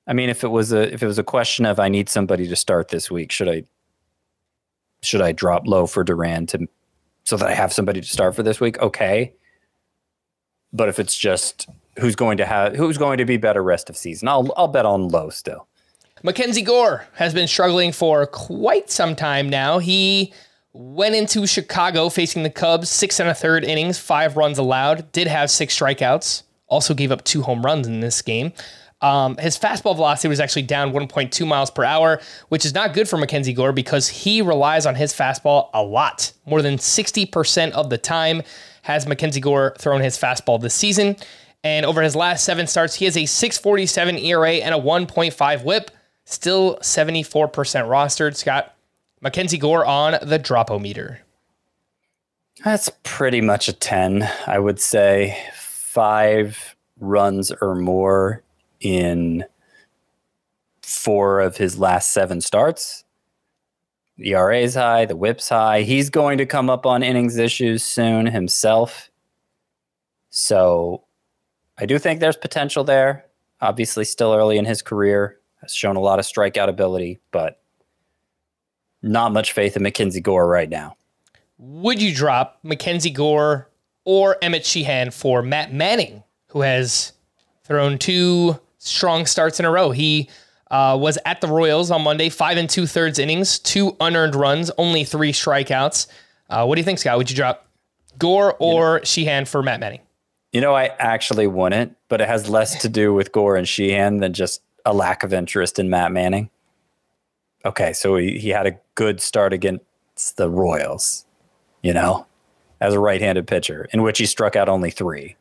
I mean, if it was a if it was a question of I need somebody to start this week, should I should I drop Lowe for Duran to so that I have somebody to start for this week? Okay. But if it's just who's going to have who's going to be better rest of season, I'll I'll bet on Lowe still. Mackenzie Gore has been struggling for quite some time now. He went into Chicago facing the Cubs, six and a third innings, five runs allowed, did have six strikeouts, also gave up two home runs in this game. Um, his fastball velocity was actually down one point two miles per hour, which is not good for Mackenzie Gore because he relies on his fastball a lot. More than sixty percent of the time has Mackenzie Gore thrown his fastball this season. And over his last seven starts, he has a six forty-seven E R A and a one point five whip, still seventy-four percent rostered. Scott, Mackenzie Gore on the drop-o-meter. That's pretty much a ten. I would say five runs or more in four of his last seven starts. The E R A is high, the whip's high. He's going to come up on innings issues soon himself. So I do think there's potential there. Obviously still early in his career. Has shown a lot of strikeout ability, but not much faith in Mackenzie Gore right now. Would you drop Mackenzie Gore or Emmett Sheehan for Matt Manning, who has thrown two strong starts in a row? He uh, was at the Royals on Monday, five and two thirds innings, two unearned runs, only three strikeouts. Uh, what do you think, Scott? Would you drop Gore or you know, Sheehan for Matt Manning? You know, I actually wouldn't, but it has less to do with Gore and Sheehan than just a lack of interest in Matt Manning. Okay, so he, he had a good start against the Royals, you know, as a right-handed pitcher, in which he struck out only three.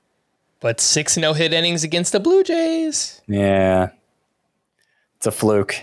But six no-hit innings against the Blue Jays. Yeah. It's a fluke.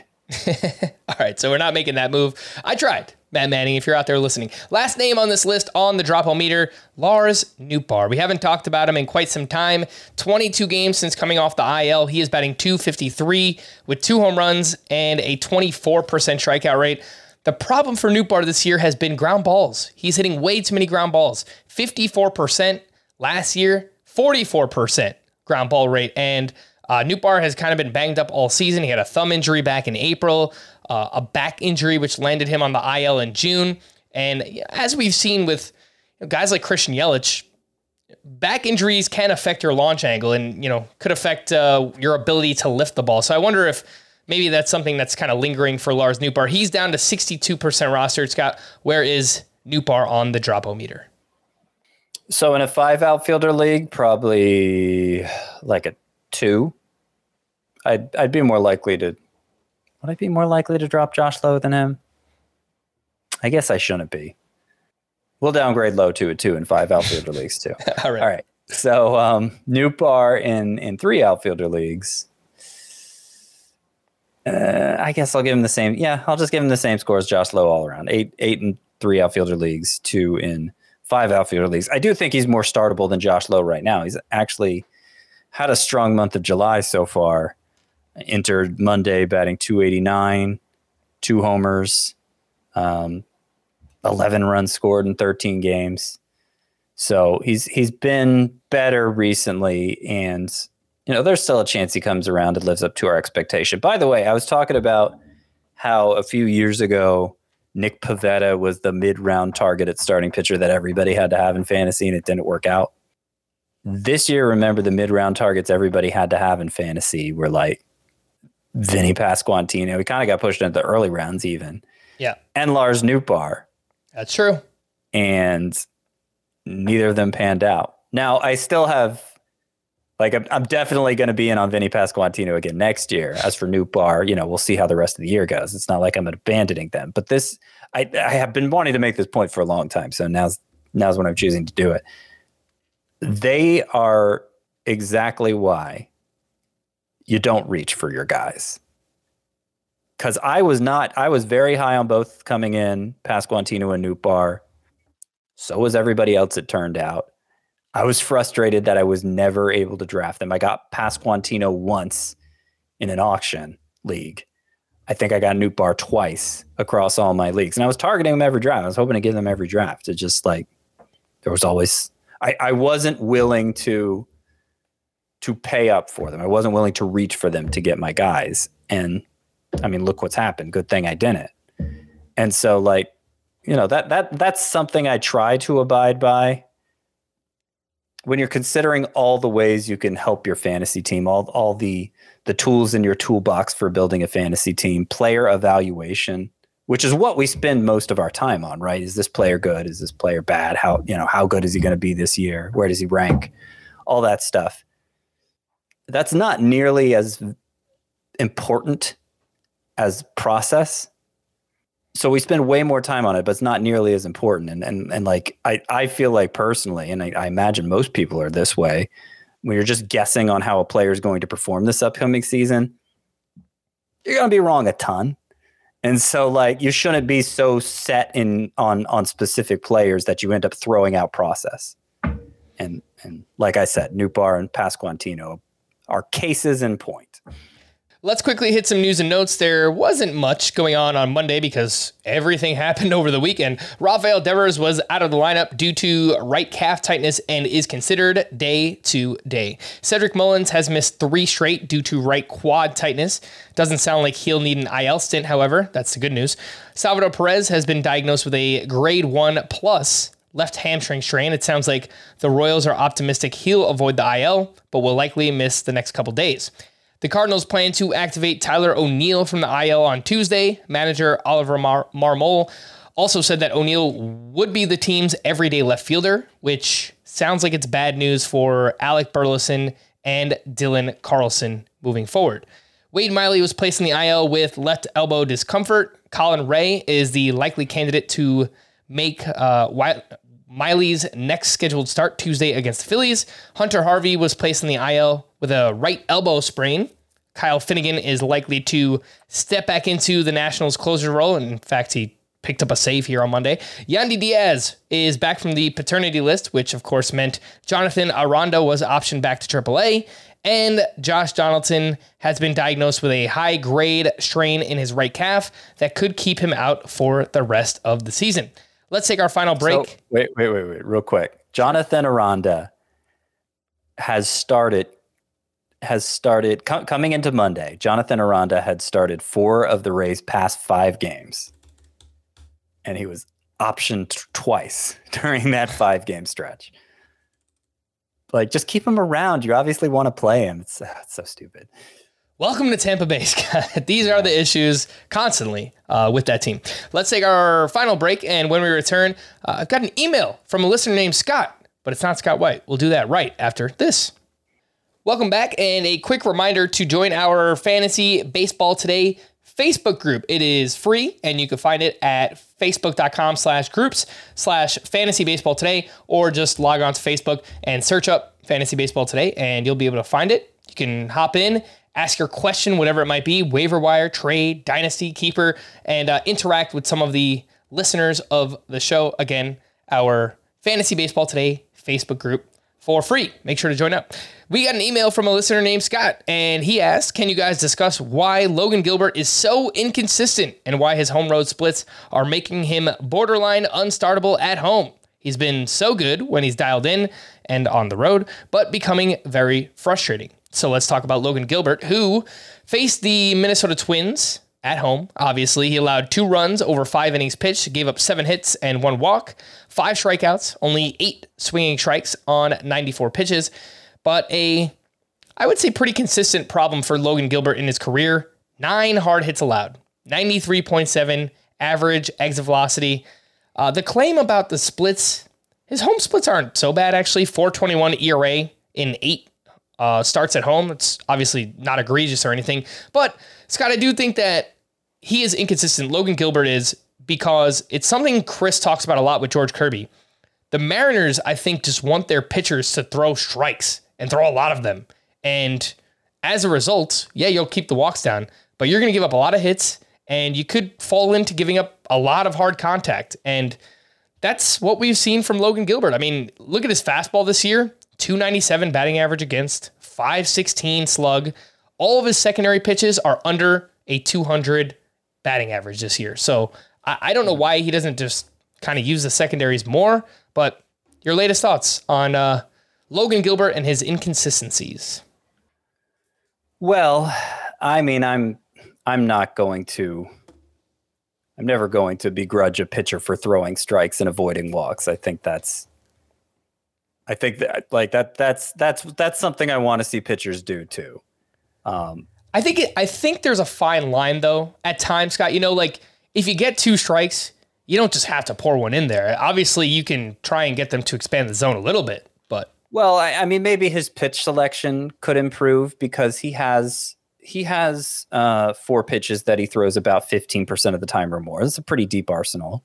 All right, so we're not making that move. I tried, Matt Manning, if you're out there listening. Last name on this list on the drop-o-meter, Lars Nootbaar. We haven't talked about him in quite some time. twenty-two games since coming off the I L. He is batting two fifty-three with two home runs and a twenty-four percent strikeout rate. The problem for Nootbaar this year has been ground balls. He's hitting way too many ground balls. fifty-four percent last year. forty-four percent ground ball rate, and uh, Nootbaar has kind of been banged up all season. He had a thumb injury back in April, uh, a back injury, which landed him on the I L in June. And as we've seen with guys like Christian Yelich, back injuries can affect your launch angle and, you know, could affect uh, your ability to lift the ball. So I wonder if maybe that's something that's kind of lingering for Lars Nootbaar. He's down to sixty-two percent rostered. Scott, where is Nootbaar on the drop-o-meter? So in a five outfielder league, probably like a two. I'd I'd be more likely to would I be more likely to drop Josh Lowe than him? I guess I shouldn't be. We'll downgrade Lowe to a two in five outfielder leagues too. All right. All right. So um Nootbaar in, in three outfielder leagues. Uh, I guess I'll give him the same. Yeah, I'll just give him the same score as Josh Lowe all around. Eight eight in three outfielder leagues, two in five outfielder leagues. I do think he's more startable than Josh Lowe right now. He's actually had a strong month of July so far Entered Monday batting two eighty-nine, two homers, um, eleven runs scored in thirteen games. So he's he's been better recently, and you know there's still a chance he comes around and lives up to our expectation. By the way, I was talking about how a few years ago Nick Pivetta was the mid-round targeted starting pitcher that everybody had to have in fantasy, and it didn't work out. This year, remember, the mid-round targets everybody had to have in fantasy were like Vinny Pasquantino. He kind of got pushed into the early rounds even. Yeah. And Lars Nootbaar. That's true. And neither of them panned out. Now, I still have, like, I'm, I'm definitely going to be in on Vinny Pasquantino again next year. As for Nootbaar, you know, we'll see how the rest of the year goes. It's not like I'm abandoning them. But this, I, I have been wanting to make this point for a long time. So now's now's when I'm choosing to do it. They are exactly why you don't reach for your guys. Because I was not, I was very high on both coming in, Pasquantino and Nootbaar. So was everybody else, it turned out. I was frustrated that I was never able to draft them. I got Pasquantino once in an auction league. I think I got Nootbaar twice across all my leagues. And I was targeting them every draft. I was hoping to give them every draft. It's just like, there was always, I, I wasn't willing to to pay up for them. I wasn't willing to reach for them to get my guys. And I mean, look what's happened. Good thing I didn't. And so, like, you know, that that that's something I try to abide by. When you're considering all the ways you can help your fantasy team, all all the the tools in your toolbox for building a fantasy team, player evaluation, which is what we spend most of our time on, right? Is this player good? Is this player bad? How, you know, how good is he going to be this year? Where does he rank? All that stuff. That's not nearly as important as process. So we spend way more time on it, but it's not nearly as important. And and and like I, I feel like personally, and I, I imagine most people are this way, when you're just guessing on how a player is going to perform this upcoming season, you're going to be wrong a ton. And so, like, you shouldn't be so set in on on specific players that you end up throwing out process. And and like I said, Nootbaar and Pasquantino are cases in point. Let's quickly hit some news and notes. There wasn't much going on on Monday because everything happened over the weekend. Rafael Devers was out of the lineup due to right calf tightness and is considered day to day. Cedric Mullins has missed three straight due to right quad tightness. Doesn't sound like he'll need an I L stint, however. That's the good news. Salvador Perez has been diagnosed with a grade one plus left hamstring strain. It sounds like the Royals are optimistic he'll avoid the I L, but will likely miss the next couple days. The Cardinals plan to activate Tyler O'Neill from the I L on Tuesday. Manager Oliver Mar- Marmol also said that O'Neill would be the team's everyday left fielder, which sounds like it's bad news for Alec Burleson and Dylan Carlson moving forward. Wade Miley was placed in the I L with left elbow discomfort. Colin Ray is the likely candidate to make uh, wi- Miley's next scheduled start Tuesday against the Phillies. Hunter Harvey was placed in the I L with a right elbow sprain. Kyle Finnegan is likely to step back into the Nationals closer role. And in fact, he picked up a save here on Monday. Yandy Diaz is back from the paternity list, which of course meant Jonathan Aranda was optioned back to triple A. And Josh Donaldson has been diagnosed with a high-grade strain in his right calf that could keep him out for the rest of the season. Let's take our final break. So, wait, wait, wait, wait, real quick. Jonathan Aranda has started... has started com- coming into Monday. Jonathan Aranda had started four of the Rays' past five games. And he was optioned t- twice during that five game stretch. Like, just keep him around. You obviously want to play him. It's, uh, it's so stupid. Welcome to Tampa Bay, Scott. These are the issues constantly uh, with that team. Let's take our final break. And when we return, uh, I've got an email from a listener named Scott, but it's not Scott White. We'll do that right after this. Welcome back, and a quick reminder to join our Fantasy Baseball Today Facebook group. It is free, and you can find it at facebook.com slash groups slash Fantasy Baseball Today, or just log on to Facebook and search up Fantasy Baseball Today, and you'll be able to find it. You can hop in, ask your question, whatever it might be, waiver wire, trade, dynasty, keeper, and uh, interact with some of the listeners of the show. Again, our Fantasy Baseball Today Facebook group. for free. Make sure to join up. We got an email from a listener named Scott, and he asked, can you guys discuss why Logan Gilbert is so inconsistent and why his home road splits are making him borderline unstartable at home? He's been so good when he's dialed in and on the road, but becoming very frustrating. So let's talk about Logan Gilbert, who faced the Minnesota Twins at home. Obviously, he allowed two runs over five innings pitched, gave up seven hits and one walk, five strikeouts, only eight swinging strikes on ninety-four pitches. But a, I would say, pretty consistent problem for Logan Gilbert in his career. Nine hard hits allowed, ninety-three point seven average exit velocity. Uh, the claim about the splits, his home splits aren't so bad, actually. four twenty-one E R A in eight uh, starts at home. It's obviously not egregious or anything. But, Scott, I do think that he is inconsistent. Logan Gilbert is, because it's something Chris talks about a lot with George Kirby. The Mariners, I think, just want their pitchers to throw strikes and throw a lot of them. And as a result, yeah, you'll keep the walks down, but you're going to give up a lot of hits. And you could fall into giving up a lot of hard contact. And that's what we've seen from Logan Gilbert. I mean, look at his fastball this year. two ninety-seven batting average against, five sixteen slug. All of his secondary pitches are under a two hundred batting average this year. So I, I don't know why he doesn't just kind of use the secondaries more. But your latest thoughts on uh, Logan Gilbert and his inconsistencies? Well, I mean, I'm... I'm not going to, I'm never going to begrudge a pitcher for throwing strikes and avoiding walks. I think that's, I think that like that, that's, that's, that's something I want to see pitchers do too. Um, I think, it, I think there's a fine line though at times, Scott, you know, like if you get two strikes, you don't just have to pour one in there. Obviously you can try and get them to expand the zone a little bit, but. Well, I, I mean, maybe his pitch selection could improve because he has, He has uh, four pitches that he throws about fifteen percent of the time or more. It's a pretty deep arsenal.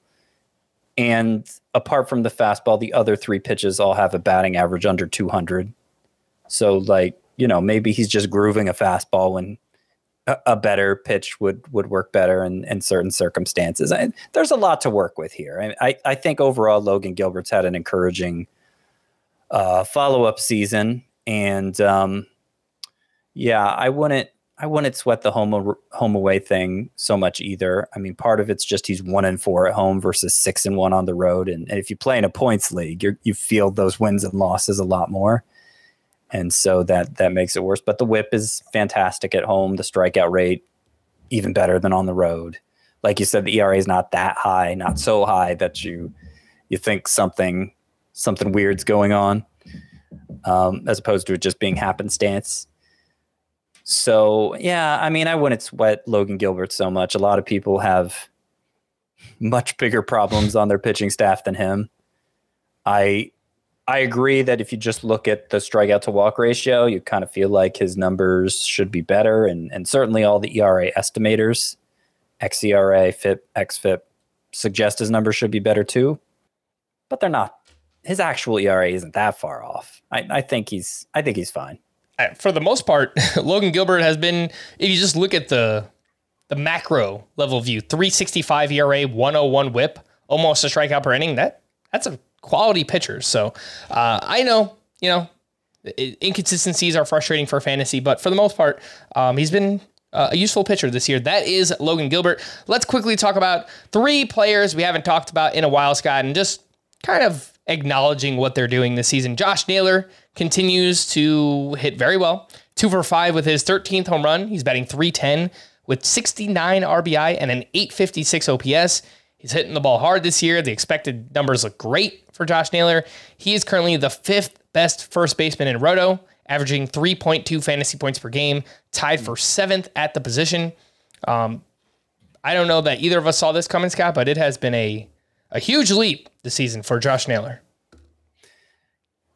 And apart from the fastball, the other three pitches all have a batting average under two hundred. So, like, you know, maybe he's just grooving a fastball when a, a better pitch would, would work better in, in certain circumstances. I, there's a lot to work with here. I, I, I think overall Logan Gilbert's had an encouraging uh, follow-up season. And, um, yeah, I wouldn't... I wouldn't sweat the home home away thing so much either. I mean, part of it's just he's one and four at home versus six and one on the road. And, and if you play in a points league, you you feel those wins and losses a lot more. And so that that makes it worse. But the whip is fantastic at home. The strikeout rate, even better than on the road. Like you said, the E R A is not that high, not so high that you you think something something weird's going on, um, as opposed to it just being happenstance. So, yeah, I mean, I wouldn't sweat Logan Gilbert so much. A lot of people have much bigger problems on their pitching staff than him. I I agree that if you just look at the strikeout to walk ratio, you kind of feel like his numbers should be better. And, and certainly all the E R A estimators, X E R A, F I P, X F I P, suggest his numbers should be better too. But they're not. His actual E R A isn't that far off. I, I think he's I think he's fine. For the most part, Logan Gilbert has been, if you just look at the the macro level view, three sixty-five E R A, one oh one whip, almost a strikeout per inning. That that's a quality pitcher. So uh, I know, you know, inconsistencies are frustrating for fantasy, but for the most part, um, he's been uh, a useful pitcher this year. That is Logan Gilbert. Let's quickly talk about three players we haven't talked about in a while, Scott, and just kind of acknowledging what they're doing this season. Josh Naylor continues to hit very well. Two for five with his thirteenth home run. He's batting three ten with sixty-nine R B I and an eight fifty-six O P S. He's hitting the ball hard this year. The expected numbers look great for Josh Naylor. He is currently the fifth best first baseman in Roto, averaging three point two fantasy points per game, tied for seventh at the position. Um, I don't know that either of us saw this coming, Scott, but it has been a A huge leap this season for Josh Naylor.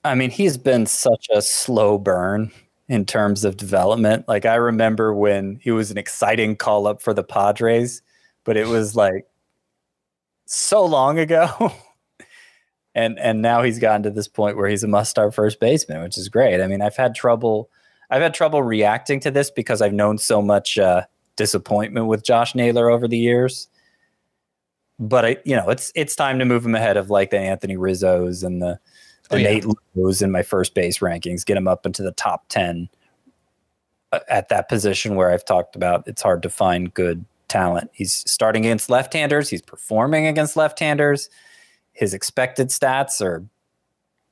I mean, he's been such a slow burn in terms of development. Like, I remember when he was an exciting call-up for the Padres, but it was, like, so long ago. and and now he's gotten to this point where he's a must-start first baseman, which is great. I mean, I've had trouble I've had trouble reacting to this because I've known so much uh, disappointment with Josh Naylor over the years. But I, you know, it's it's time to move him ahead of like the Anthony Rizzo's and the oh, yeah. Nate Lowe's in my first base rankings, get him up into the top ten at that position where I've talked about it's hard to find good talent. He's starting against left-handers. He's performing against left-handers. His expected stats are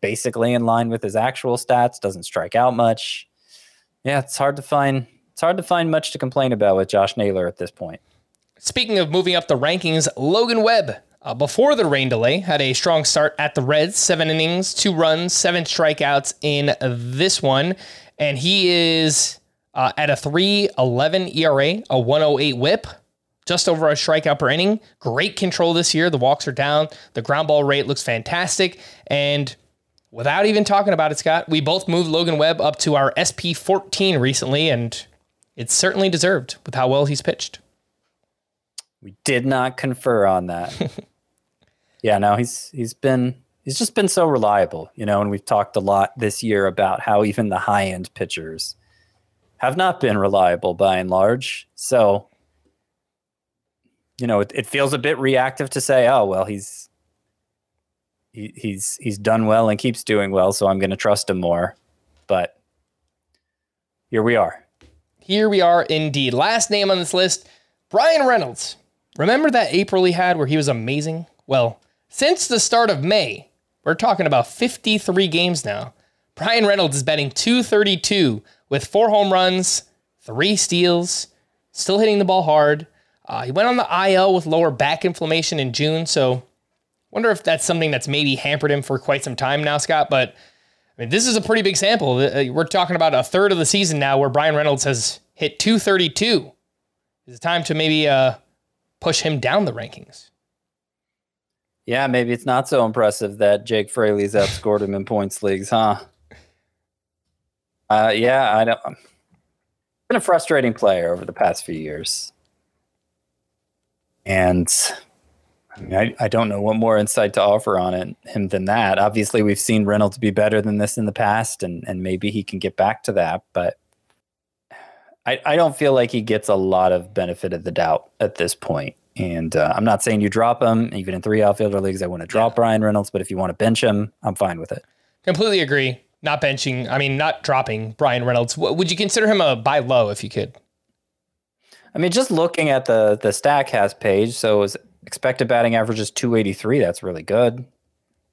basically in line with his actual stats. Doesn't strike out much. Yeah, it's hard to find. It's hard to find much to complain about with Josh Naylor at this point. Speaking of moving up the rankings, Logan Webb, uh, before the rain delay, had a strong start at the Reds. Seven innings, two runs, seven strikeouts in this one, and he is uh, at a three eleven E R A, a one oh eight WHIP. Just over a strikeout per inning. Great control this year. The walks are down. The ground ball rate looks fantastic. And without even talking about it, Scott, we both moved Logan Webb up to our S P fourteen recently, and it's certainly deserved with how well he's pitched. We did not confer on that. yeah, no, he's he's been he's just been so reliable, you know, and we've talked a lot this year about how even the high-end pitchers have not been reliable by and large. So you know, it, it feels a bit reactive to say, oh, well, he's he, he's he's done well and keeps doing well, so I'm going to trust him more. But here we are. Here we are indeed. Last name on this list, Brian Reynolds. Remember that April he had where he was amazing? Well, since the start of May, we're talking about fifty-three games now. Brian Reynolds is batting two thirty-two with four home runs, three steals, still hitting the ball hard. Uh, he went on the I L with lower back inflammation in June, so wonder if that's something that's maybe hampered him for quite some time now, Scott. But I mean, this is a pretty big sample. We're talking about a third of the season now where Brian Reynolds has hit two thirty-two. Is it time to maybe uh, push him down the rankings? Yeah, maybe it's not so impressive that Jake Fraley's outscored him in points leagues, huh? Uh, yeah, I don't. I've been a frustrating player over the past few years. And I, mean, I, I don't know what more insight to offer on it, him than that. Obviously, we've seen Reynolds be better than this in the past, and, and maybe he can get back to that. But I, I don't feel like he gets a lot of benefit of the doubt at this point. And uh, I'm not saying you drop him. Even in three outfielder leagues, I want to drop yeah. Brian Reynolds. But if you want to bench him, I'm fine with it. Completely agree. Not benching. I mean, not dropping Brian Reynolds. Would you consider him a buy low if you could? I mean, just looking at the the Statcast page, so his expected batting average is two eighty-three. That's really good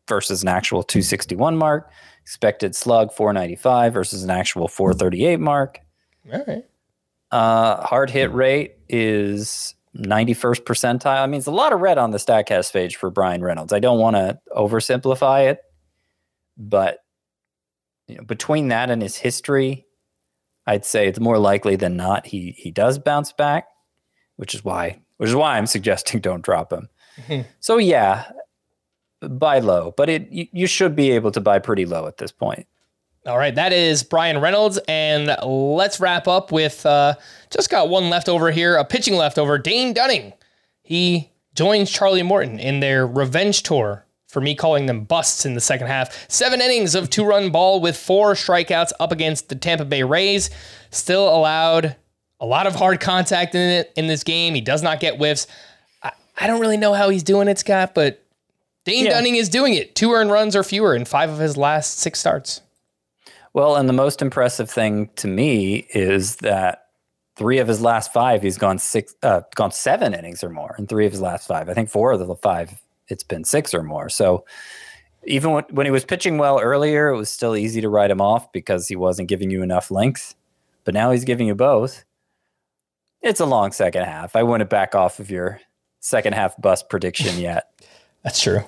versus an actual two sixty-one mark. Expected slug four ninety-five versus an actual four thirty-eight mark. All right. Uh, hard hit rate is ninety-first percentile. I mean, it's a lot of red on the Statcast page for Brian Reynolds. I don't want to oversimplify it, but you know, between that and his history, I'd say it's more likely than not he he does bounce back, which is why which is why I'm suggesting don't drop him. Mm-hmm. So yeah, buy low, but it you, you should be able to buy pretty low at this point. All right, that is Brian Reynolds, and let's wrap up with uh, just got one leftover here, a pitching leftover, Dane Dunning. He joins Charlie Morton in their revenge tour for me calling them busts in the second half. Seven innings of two-run ball with four strikeouts up against the Tampa Bay Rays. Still allowed a lot of hard contact in it in this game. He does not get whiffs. I, I don't really know how he's doing it, Scott, but Dane yeah. Dunning is doing it. Two earned runs or fewer in five of his last six starts. Well, and the most impressive thing to me is that three of his last five, he's gone six, uh, gone seven innings or more in three of his last five. I think four of the five it's been six or more. So even when, when he was pitching well earlier, it was still easy to write him off because he wasn't giving you enough length, but now he's giving you both. It's a long second half. I wouldn't back off of your second half bust prediction yet. That's true.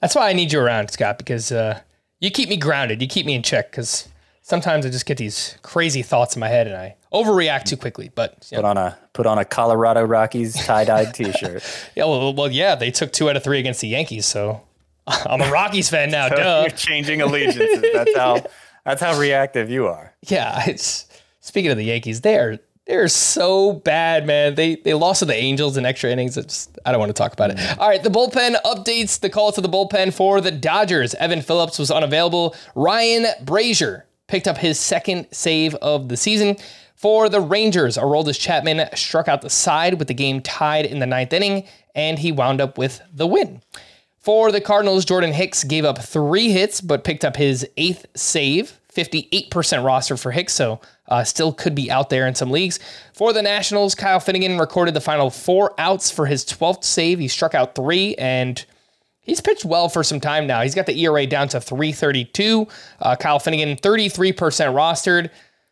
That's why I need you around, Scott, because uh, you keep me grounded. You keep me in check because sometimes I just get these crazy thoughts in my head and I overreact too quickly, but yeah. put on a put on a Colorado Rockies tie-dyed T-shirt. yeah, well, well, yeah, they took two out of three against the Yankees, so I'm a Rockies fan now. So duh, you're changing allegiances. That's how yeah. that's how reactive you are. Yeah, it's, speaking of the Yankees, they are they're so bad, man. They they lost to the Angels in extra innings. It's, I don't want to talk about it. All right, the bullpen updates. The call to the bullpen for the Dodgers. Evan Phillips was unavailable. Ryan Brazier picked up his second save of the season. For the Rangers, Aroldis Chapman struck out the side with the game tied in the ninth inning, and he wound up with the win. For the Cardinals, Jordan Hicks gave up three hits, but picked up his eighth save. fifty-eight percent rostered for Hicks, so uh, still could be out there in some leagues. For the Nationals, Kyle Finnegan recorded the final four outs for his twelfth save. He struck out three, and he's pitched well for some time now. He's got the E R A down to three thirty-two. Uh, Kyle Finnegan, thirty-three percent rostered.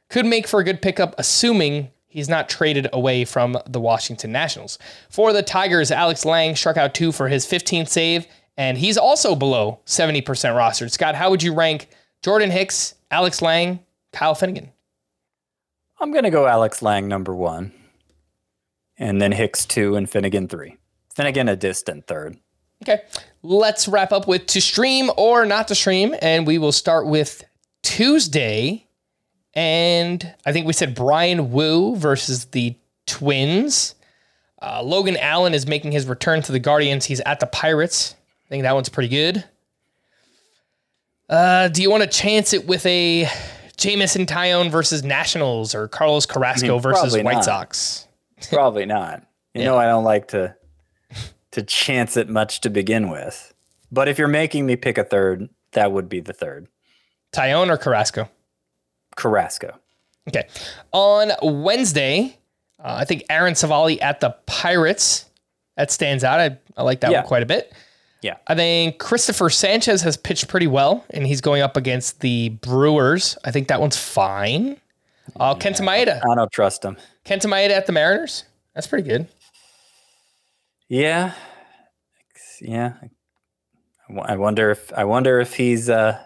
Could make for a good pickup, assuming he's not traded away from the Washington Nationals. For the Tigers, Alex Lang struck out two for his fifteenth save, and he's also below seventy percent rostered. Scott, how would you rank Jordan Hicks, Alex Lang, Kyle Finnegan? I'm going to go Alex Lang number one, and then Hicks two and Finnegan three. Finnegan a distant third. Okay, let's wrap up with to stream or not to stream, and we will start with Tuesday. And I think we said Brian Wu versus the Twins. Uh, Logan Allen is making his return to the Guardians. He's at the Pirates. I think that one's pretty good. Uh, do you want to chance it with a Jamison Tyone versus Nationals or Carlos Carrasco I mean, versus White not. Sox? Probably not. You yeah. know, I don't like to to chance it much to begin with. But if you're making me pick a third, that would be the third. Tyone or Carrasco? Carrasco. Okay. On Wednesday, uh, I think Aaron Savali at the Pirates. That stands out. I, I like that yeah. one quite a bit. Yeah, I think Christopher Sanchez has pitched pretty well, and he's going up against the Brewers. I think that one's fine. Uh, yeah, Kenta Maeda. I don't trust him. Kenta Maeda at the Mariners. That's pretty good. Yeah, yeah. I wonder if I wonder if he's uh,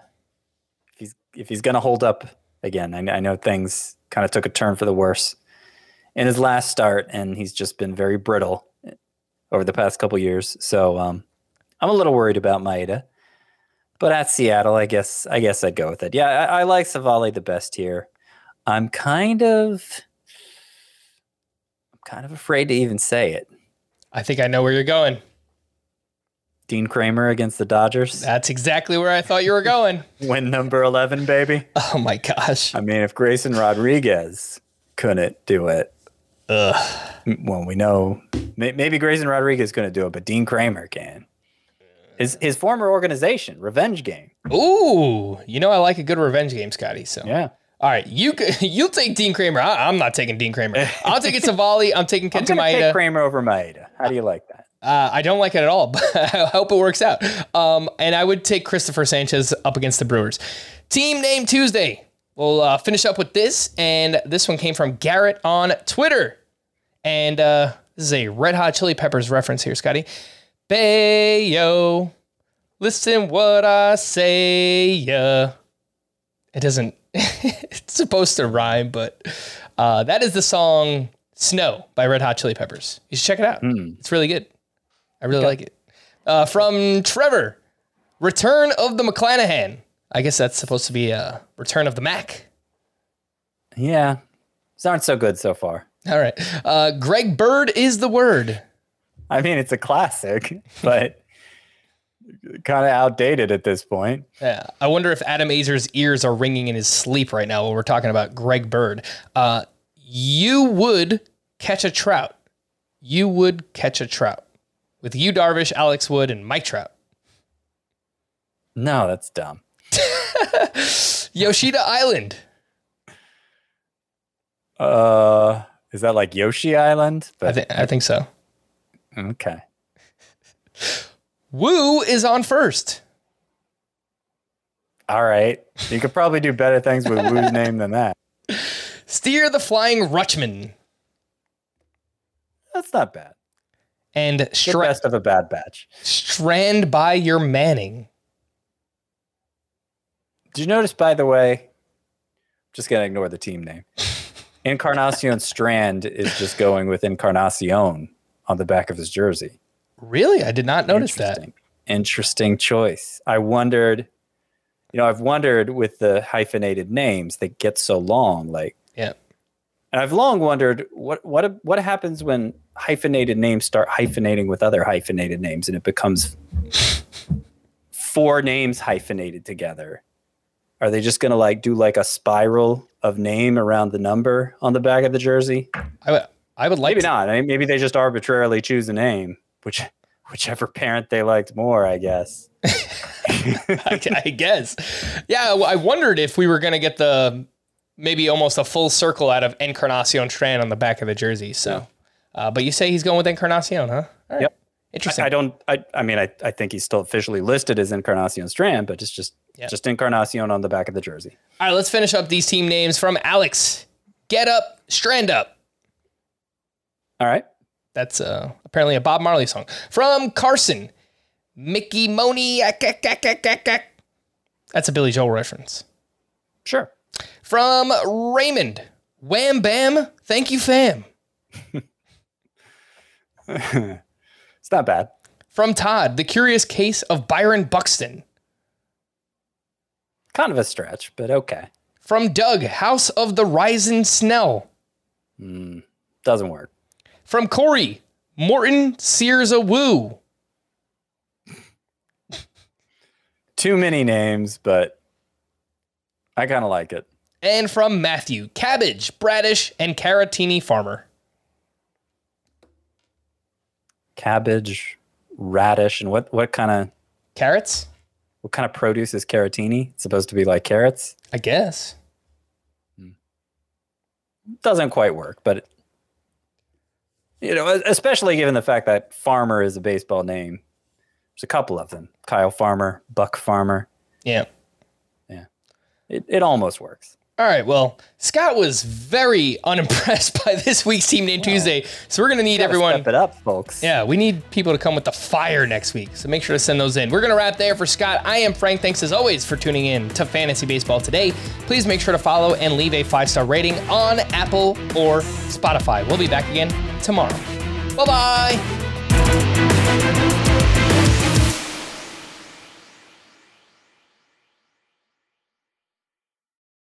if he's if he's going to hold up again. I, I know things kind of took a turn for the worse in his last start, and he's just been very brittle over the past couple years. So. Um, I'm a little worried about Maeda, but at Seattle, I guess I guess I'd go with it. Yeah, I, I like Savali the best here. I'm kind of, I'm kind of afraid to even say it. I think I know where you're going. Dean Kramer against the Dodgers. That's exactly where I thought you were going. Win number eleven, baby. Oh my gosh. I mean, if Grayson Rodriguez couldn't do it, ugh. Well, we know maybe Grayson Rodriguez couldn't do it, but Dean Kramer can. His his former organization, revenge game. Ooh, you know I like a good revenge game, Scotty. So yeah. All right, you you take Dean Kramer. I, I'm not taking Dean Kramer. I'll take it Savali. I'm taking Kenta Maeda. I'm going to take Kramer over Maeda. How do you like that? Uh, I don't like it at all, but I hope it works out. Um, and I would take Christopher Sanchez up against the Brewers. Team Name Tuesday. We'll uh, finish up with this, and this one came from Garrett on Twitter. And uh, this is a Red Hot Chili Peppers reference here, Scotty. Bayo, listen what I say, yeah. It doesn't, it's supposed to rhyme, but uh, that is the song Snow by Red Hot Chili Peppers. You should check it out. Mm. It's really good. I really okay. like it. Uh, from Trevor, Return of the McClanahan. I guess that's supposed to be uh, Return of the Mac. Yeah, it's not so good so far. All right. Uh, Greg Bird is the word. I mean, it's a classic, but kind of outdated at this point. Yeah, I wonder if Adam Azer's ears are ringing in his sleep right now while we're talking about Greg Bird. Uh, you would catch a trout. You would catch a trout with Yu Darvish, Alex Wood, and Mike Trout. No, that's dumb. Yoshida Island. Uh, is that like Yoshi Island? But I, th- I think so. Okay. Woo is on first. All right. You could probably do better things with Woo's name than that. Steer the Flying Rutschman. That's not bad. And stra- best of a bad batch. Strand by your Manning. Did you notice, by the way, I'm just going to ignore the team name. Encarnacion-Strand is just going with Encarnacion on the back of his jersey. Really? I did not notice Interesting. that. Interesting choice. I wondered, you know, I've wondered with the hyphenated names that get so long, like, yeah. And I've long wondered what, what, what happens when hyphenated names start hyphenating with other hyphenated names and it becomes four names hyphenated together. Are they just going to like do like a spiral of name around the number on the back of the jersey? I would. I would like maybe to. not. I mean, maybe they just arbitrarily choose a name, which whichever parent they liked more, I guess. I, I guess. Yeah, I wondered if we were going to get the maybe almost a full circle out of Encarnacion-Strand on the back of the jersey. So, uh, but you say he's going with Encarnacion, huh? All right. Yep. Interesting. I, I don't. I. I mean, I. I think he's still officially listed as Encarnacion-Strand, but it's just yep. just Encarnacion on the back of the jersey. All right, let's finish up these team names from Alex. Get up, Strand up. All right. That's uh, apparently a Bob Marley song. From Carson, Mickey Money. That's a Billy Joel reference. Sure. From Raymond, Wham Bam, thank you fam. It's not bad. From Todd, the curious case of Byron Buxton. Kind of a stretch, but okay. From Doug, House of the Rising Snell. Mm, doesn't work. From Corey, Morton Sears a Woo. Too many names, but I kind of like it. And from Matthew, Cabbage, Bradish, and Caratini Farmer. Cabbage, radish, and what, what kind of... Carrots? What kind of produce is Caratini? It's supposed to be like carrots? I guess. Doesn't quite work, but... It, you know, especially given the fact that Farmer is a baseball name. There's a couple of them. Kyle Farmer, Buck Farmer. Yeah. Yeah. It it almost works. All right. Well, Scott was very unimpressed by this week's Team Name wow. Tuesday. So we're going to need everyone. Step it up, folks. Yeah. We need people to come with the fire next week. So make sure to send those in. We're going to wrap there for Scott. I am Frank. Thanks as always for tuning in to Fantasy Baseball Today. Please make sure to follow and leave a five-star rating on Apple or Spotify. We'll be back again tomorrow. Bye-bye.